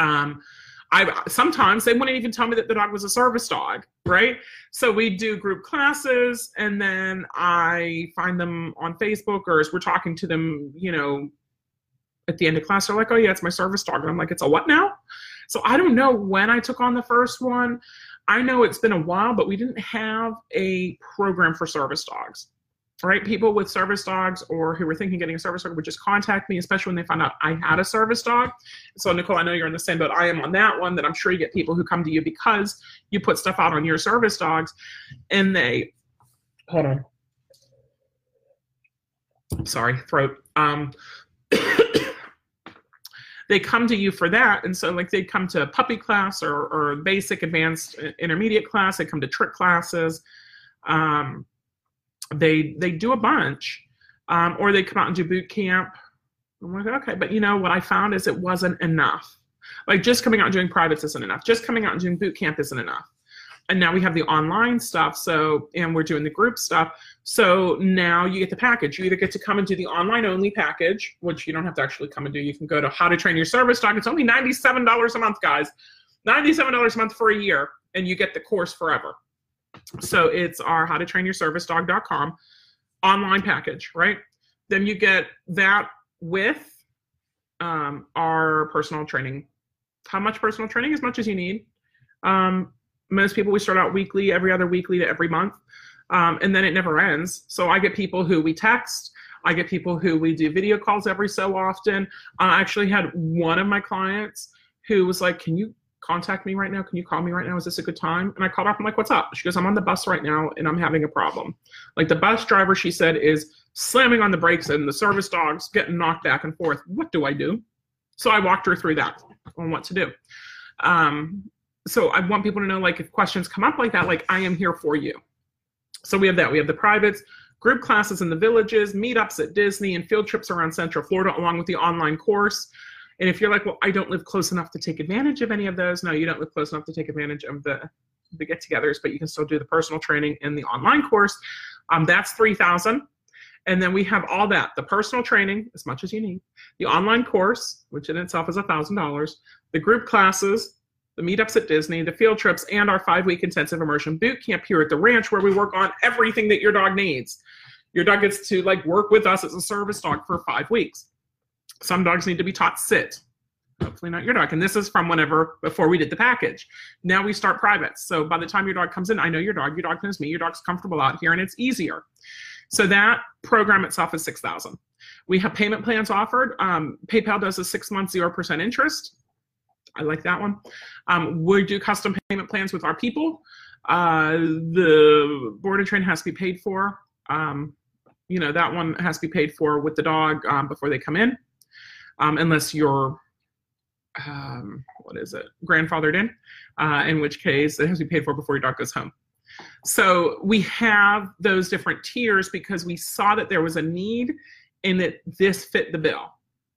it. Sometimes they wouldn't even tell me that the dog was a service dog, right? So we do group classes, and then I find them on Facebook, or as we're talking to them, you know, at the end of class, they're like, oh yeah, it's my service dog. And I'm like, it's a what now? So I don't know when I took on the first one. I know it's been a while, but we didn't have a program for service dogs, right? People with service dogs or who were thinking getting a service dog would just contact me, especially when they found out I had a service dog. So Nicole, I know you're in the same boat I am on that one, that I'm sure you get people who come to you because you put stuff out on your service dogs, and they, hold on, sorry, throat. They come to you for that. And so, like, they come to puppy class or basic, advanced, intermediate class. They come to trick classes. They do a bunch. Or they come out and do boot camp. I'm like, okay. But, you know, what I found is it wasn't enough. Like, just coming out and doing privates isn't enough. Just coming out and doing boot camp isn't enough. And now we have the online stuff, so, and we're doing the group stuff. So now you get the package. You either get to come and do the online only package, which you don't have to actually come and do. You can go to How to Train Your Service Dog. It's only $97 a month, guys. $97 a month for a year, and you get the course forever. So it's our howtotrainyourservicedog.com online package, right? Then you get that with our personal training. How much personal training? As much as you need. Most people, we start out weekly, every other weekly to every month, and then it never ends. So I get people who we text. I get people who we do video calls every so often. I actually had one of my clients who was like, can you contact me right now? Can you call me right now? Is this a good time? And I called up. I'm like, what's up? She goes, I'm on the bus right now, and I'm having a problem. Like, the bus driver, she said, is slamming on the brakes, and the service dog's getting knocked back and forth. What do I do? So I walked her through that on what to do. So I want people to know, like, if questions come up like that, like, I am here for you. So we have that. We have the privates, group classes in the villages, meetups at Disney, and field trips around Central Florida, along with the online course. And if you're like, well, I don't live close enough to take advantage of any of those. No, you don't live close enough to take advantage of the get-togethers, but you can still do the personal training and the online course. That's $3,000. And then we have all that, the personal training, as much as you need, the online course, which in itself is $1,000, the group classes, the meetups at Disney, the field trips, and our 5-week intensive immersion boot camp here at the ranch, where we work on everything that your dog needs. Your dog gets to, like, work with us as a service dog for 5 weeks. Some dogs need to be taught sit. Hopefully not your dog. And this is from before we did the package. Now we start privates. So by the time your dog comes in, I know your dog knows me, your dog's comfortable out here, and it's easier. So that program itself is $6,000. We have payment plans offered. PayPal does a 6-month 0% interest. I like that one. We do custom payment plans with our people. The board and train has to be paid for. You know, that one has to be paid for with the dog before they come in, unless you're, grandfathered in, in which case it has to be paid for before your dog goes home. So we have those different tiers because we saw that there was a need and that this fit the bill.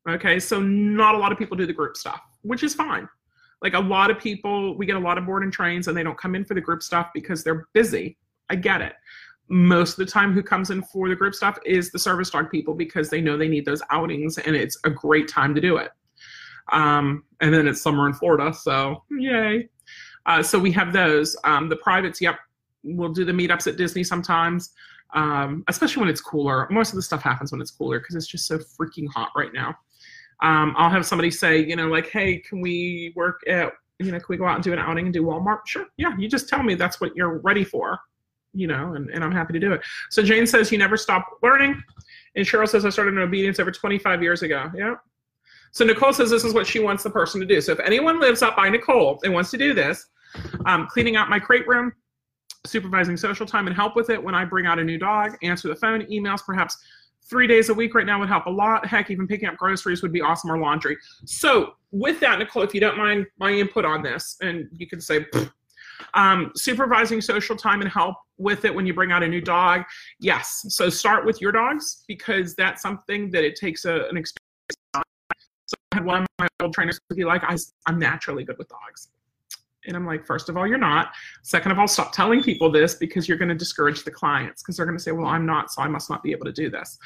Okay, so not a lot of people do the group stuff, which is fine. Like, a lot of people, we get a lot of board and trains and they don't come in for the group stuff because they're busy. I get it. Most of the time who comes in for the group stuff is the service dog people because they know they need those outings and it's a great time to do it. And then it's summer in Florida, so yay. So we have those. The privates, yep, we'll do the meetups at Disney sometimes, especially when it's cooler. Most of the stuff happens when it's cooler because it's just so freaking hot right now. I'll have somebody say, you know, like, hey, can we work at, you know, can we go out and do an outing and do Walmart? Sure. Yeah. You just tell me that's what you're ready for, you know, and I'm happy to do it. So Jane says, you never stop learning. And Cheryl says, I started in obedience over 25 years ago. Yeah. So Nicole says this is what she wants the person to do. So if anyone lives up by Nicole and wants to do this, cleaning out my crate room, supervising social time and help with it when I bring out a new dog, answer the phone, emails, perhaps 3 days a week right now would help a lot. Heck, even picking up groceries would be awesome, or laundry. So with that, Nicole, if you don't mind my input on this, and you can say, supervising social time and help with it when you bring out a new dog. Yes. So start with your dogs because that's something that it takes an experience. So I had one of my old trainers be like, I'm naturally good with dogs. And I'm like, first of all, you're not. Second of all, stop telling people this because you're going to discourage the clients because they're going to say, well, I'm not, so I must not be able to do this.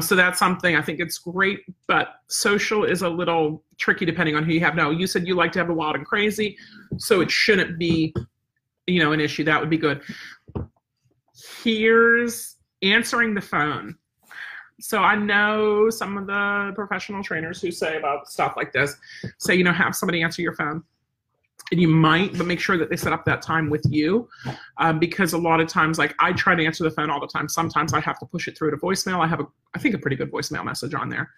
So that's something. I think it's great, but social is a little tricky depending on who you have. No, you said you like to have the wild and crazy, so it shouldn't be, you know, an issue. That would be good. Here's answering the phone. So I know some of the professional trainers who say about stuff like this, say, you know, have somebody answer your phone. And you might, but make sure that they set up that time with you because a lot of times, like, I try to answer the phone all the time. Sometimes I have to push it through to voicemail. I have, I think, a pretty good voicemail message on there.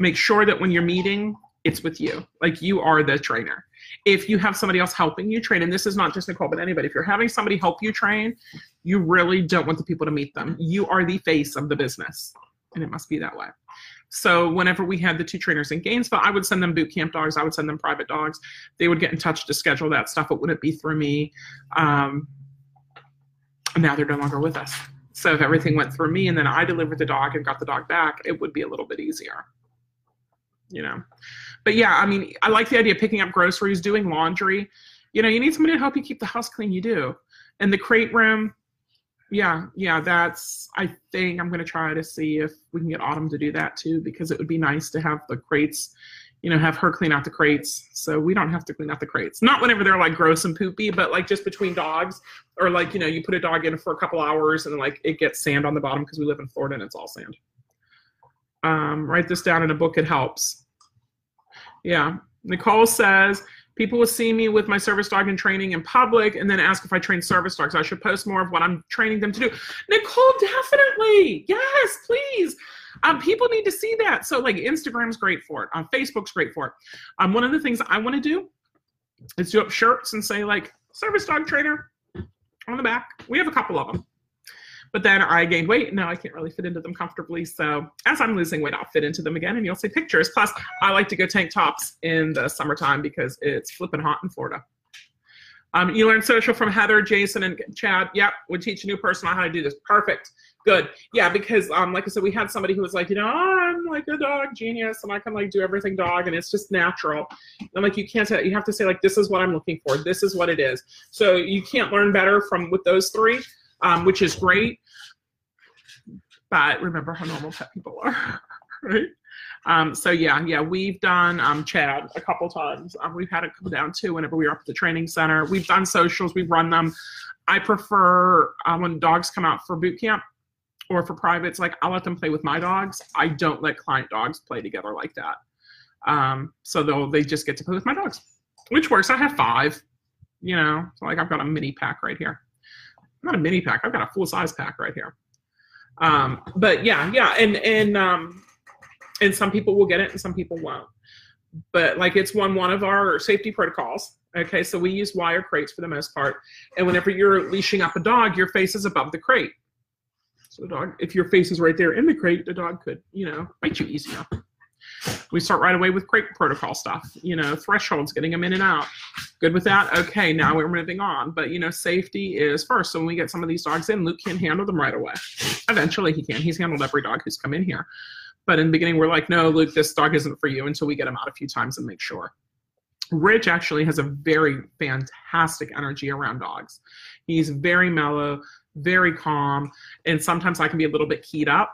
Make sure that when you're meeting, it's with you. Like, you are the trainer. If you have somebody else helping you train, and this is not just Nicole, but anybody, if you're having somebody help you train, you really don't want the people to meet them. You are the face of the business, and it must be that way. So whenever we had the two trainers in Gainesville, I would send them boot camp dogs. I would send them private dogs. They would get in touch to schedule that stuff. It wouldn't be through me. Now they're no longer with us. So if everything went through me and then I delivered the dog and got the dog back, it would be a little bit easier, you know. But, yeah, I mean, I like the idea of picking up groceries, doing laundry. You know, you need somebody to help you keep the house clean. You do. And the crate room. Yeah, that's, I think I'm going to try to see if we can get Autumn to do that too, because it would be nice to have the crates, you know, have her clean out the crates. So we don't have to clean out the crates. Not whenever they're like gross and poopy, but like just between dogs or like, you know, you put a dog in for a couple hours and like it gets sand on the bottom because we live in Florida and it's all sand. Write this down in a book. It helps. Yeah. Nicole says, People will see me with my service dog and training in public and then ask if I train service dogs. I should post more of what I'm training them to do. Nicole, definitely. Yes, please. People need to see that. So like Instagram's great for it. Facebook's great for it. One of the things I want to do is do up shirts and say like service dog trainer on the back. We have a couple of them. But then I gained weight, and now I can't really fit into them comfortably. So as I'm losing weight, I'll fit into them again, and you'll see pictures. Plus, I like to go tank tops in the summertime because it's flipping hot in Florida. You learn social from Heather, Jason, and Chad. Yep, we teach a new person on how to do this. Perfect. Good. Yeah, because like I said, we had somebody who was like, you know, I'm like a dog genius, and I can like do everything dog, and it's just natural. And I'm like, you can't say that. You have to say like, this is what I'm looking for. This is what it is. So you can't learn better from with those three. Which is great, but remember how normal pet people are, right? So yeah, we've done Chad a couple times. We've had it come down too whenever we were up at the training center. We've done socials, we've run them. I prefer when dogs come out for boot camp or for privates, like I'll let them play with my dogs. I don't let client dogs play together like that. So they just get to play with my dogs, which works. I have 5, you know, so like I've got a mini pack right here. Not a mini pack. I've got a full size pack right here. But yeah. And some people will get it and some people won't, but like it's one of our safety protocols. Okay. So we use wire crates for the most part. And whenever you're leashing up a dog, your face is above the crate. So the dog, if your face is right there in the crate, the dog could, you know, bite you easy enough. We start right away with crate protocol stuff, you know, thresholds, getting them in and out. Good with that? Okay, now we're moving on. But, you know, safety is first. So when we get some of these dogs in, Luke can't handle them right away. Eventually he can. He's handled every dog who's come in here. But in the beginning, we're like, no, Luke, this dog isn't for you until we get him out a few times and make sure. Rich actually has a very fantastic energy around dogs. He's very mellow, very calm. And sometimes I can be a little bit keyed up.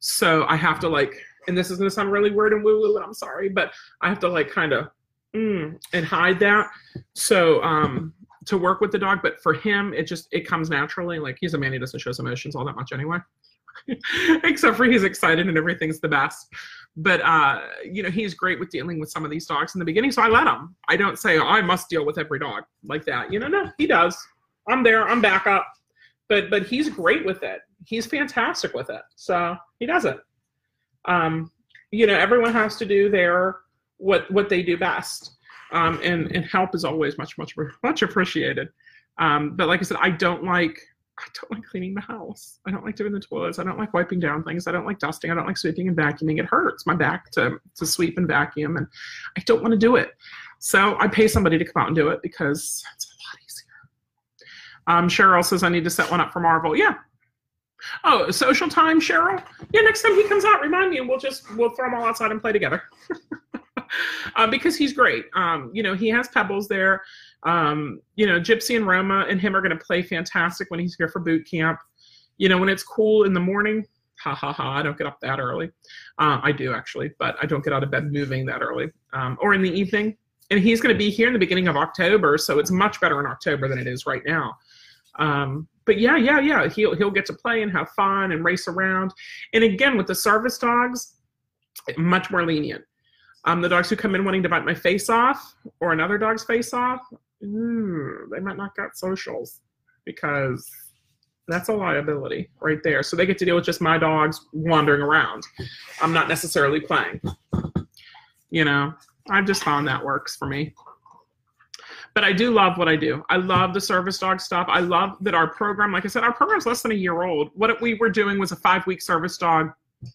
So I have to like... And this is going to sound really weird and woo-woo, and I'm sorry, but I have to like kind of and hide that. So to work with the dog, but for him, it comes naturally. Like he's a man, he doesn't show his emotions all that much anyway, except for he's excited and everything's the best. But, you know, he's great with dealing with some of these dogs in the beginning. So I let him. I don't say, oh, I must deal with every dog like that. You know, no, he does. I'm there. I'm back up. But he's great with it. He's fantastic with it. So he does it. You know, everyone has to do their, what they do best. And help is always much, much, much appreciated. But like I said, I don't like cleaning the house. I don't like doing the toilets. I don't like wiping down things. I don't like dusting. I don't like sweeping and vacuuming. It hurts my back to sweep and vacuum. And I don't want to do it. So I pay somebody to come out and do it because it's a lot easier. Cheryl says, I need to set one up for Marvel. Yeah. Oh, social time, Cheryl? Yeah, next time he comes out, remind me, and we'll throw them all outside and play together. Because he's great. You know, he has Pebbles there. You know, Gypsy and Roma and him are going to play fantastic when he's here for boot camp. You know, when it's cool in the morning, I don't get up that early. I do, actually, but I don't get out of bed moving that early. Or in the evening. And he's going to be here in the beginning of October, so it's much better in October than it is right now. But yeah, he'll get to play and have fun and race around. And again, with the service dogs, much more lenient. The dogs who come in wanting to bite my face off or another dog's face off, they might not get socials because that's a liability right there. So they get to deal with just my dogs wandering around. I'm not necessarily playing. You know, I've just found that works for me. But I do love what I do. I love the service dog stuff. I love that our program, like I said, our program's less than a year old. What we were doing was a 5-week service dog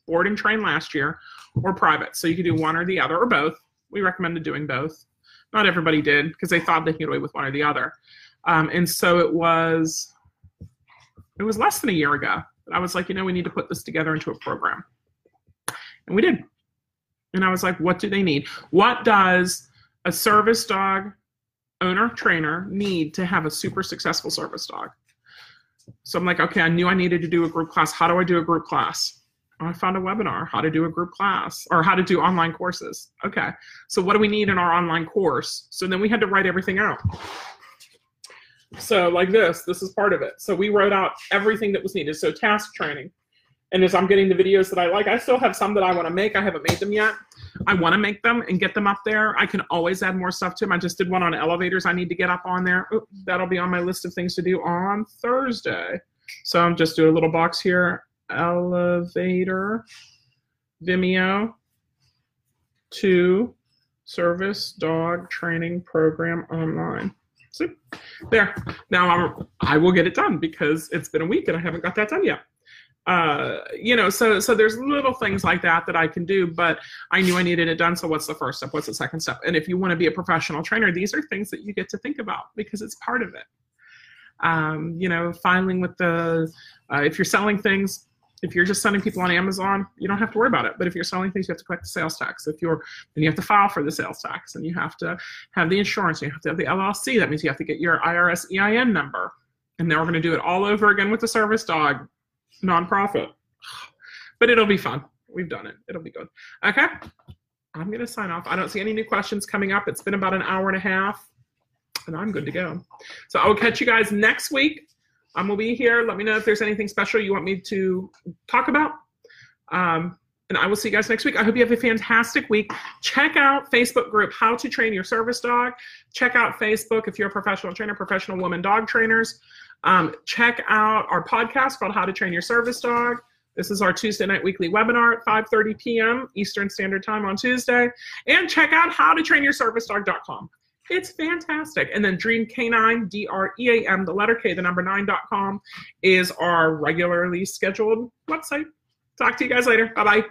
board and train last year or private. So you could do one or the other or both. We recommended doing both. Not everybody did because they thought they could get away with one or the other. And so it was less than a year ago. And I was like, you know, we need to put this together into a program. And we did. And I was like, what do they need? What does a service dog owner, trainer need to have a super successful service dog? So I'm like, okay, I knew I needed to do a group class. How do I do a group class? Oh, I found a webinar, how to do a group class or how to do online courses. Okay. So what do we need in our online course? So then we had to write everything out. So like this is part of it. So we wrote out everything that was needed. So task training And as I'm getting the videos that I like, I still have some that I want to make. I haven't made them yet. I want to make them and get them up there. I can always add more stuff to them. I just did one on elevators. I need to get up on there. Oop, that'll be on my list of things to do on Thursday. So I'm just doing a little box here. Elevator, Vimeo, to service dog training program online. So there. Now I will get it done because it's been a week and I haven't got that done yet. You know, so there's little things like that that I can do, but I knew I needed it done. So what's the first step? What's the second step? And if you want to be a professional trainer, these are things that you get to think about because it's part of it. You know, filing with the, if you're selling things, if you're just sending people on Amazon, you don't have to worry about it. But if you're selling things, you have to collect the sales tax. If you're, then you have to file for the sales tax, and you have to have the insurance. You have to have the LLC. That means you have to get your IRS EIN number. And then we're going to do it all over again with the service dog nonprofit. But it'll be fun. We've done it. It'll be good. Okay. I'm going to sign off. I don't see any new questions coming up. It's been about an hour and a half, and I'm good to go. So I'll catch you guys next week. I'm going to be here. Let me know if there's anything special you want me to talk about. And I will see you guys next week. I hope you have a fantastic week. Check out Facebook group, How to Train Your Service Dog. Check out Facebook if you're a professional trainer, professional woman dog trainers. Check out our podcast called How to Train Your Service Dog. This is our Tuesday night weekly webinar at 5:30 p.m. Eastern Standard Time on Tuesday. And check out howtotrainyourservicedog.com. It's fantastic. And then Dream K9, D-R-E-A-M, the letter K, the number 9.com is our regularly scheduled website. Talk to you guys later. Bye-bye.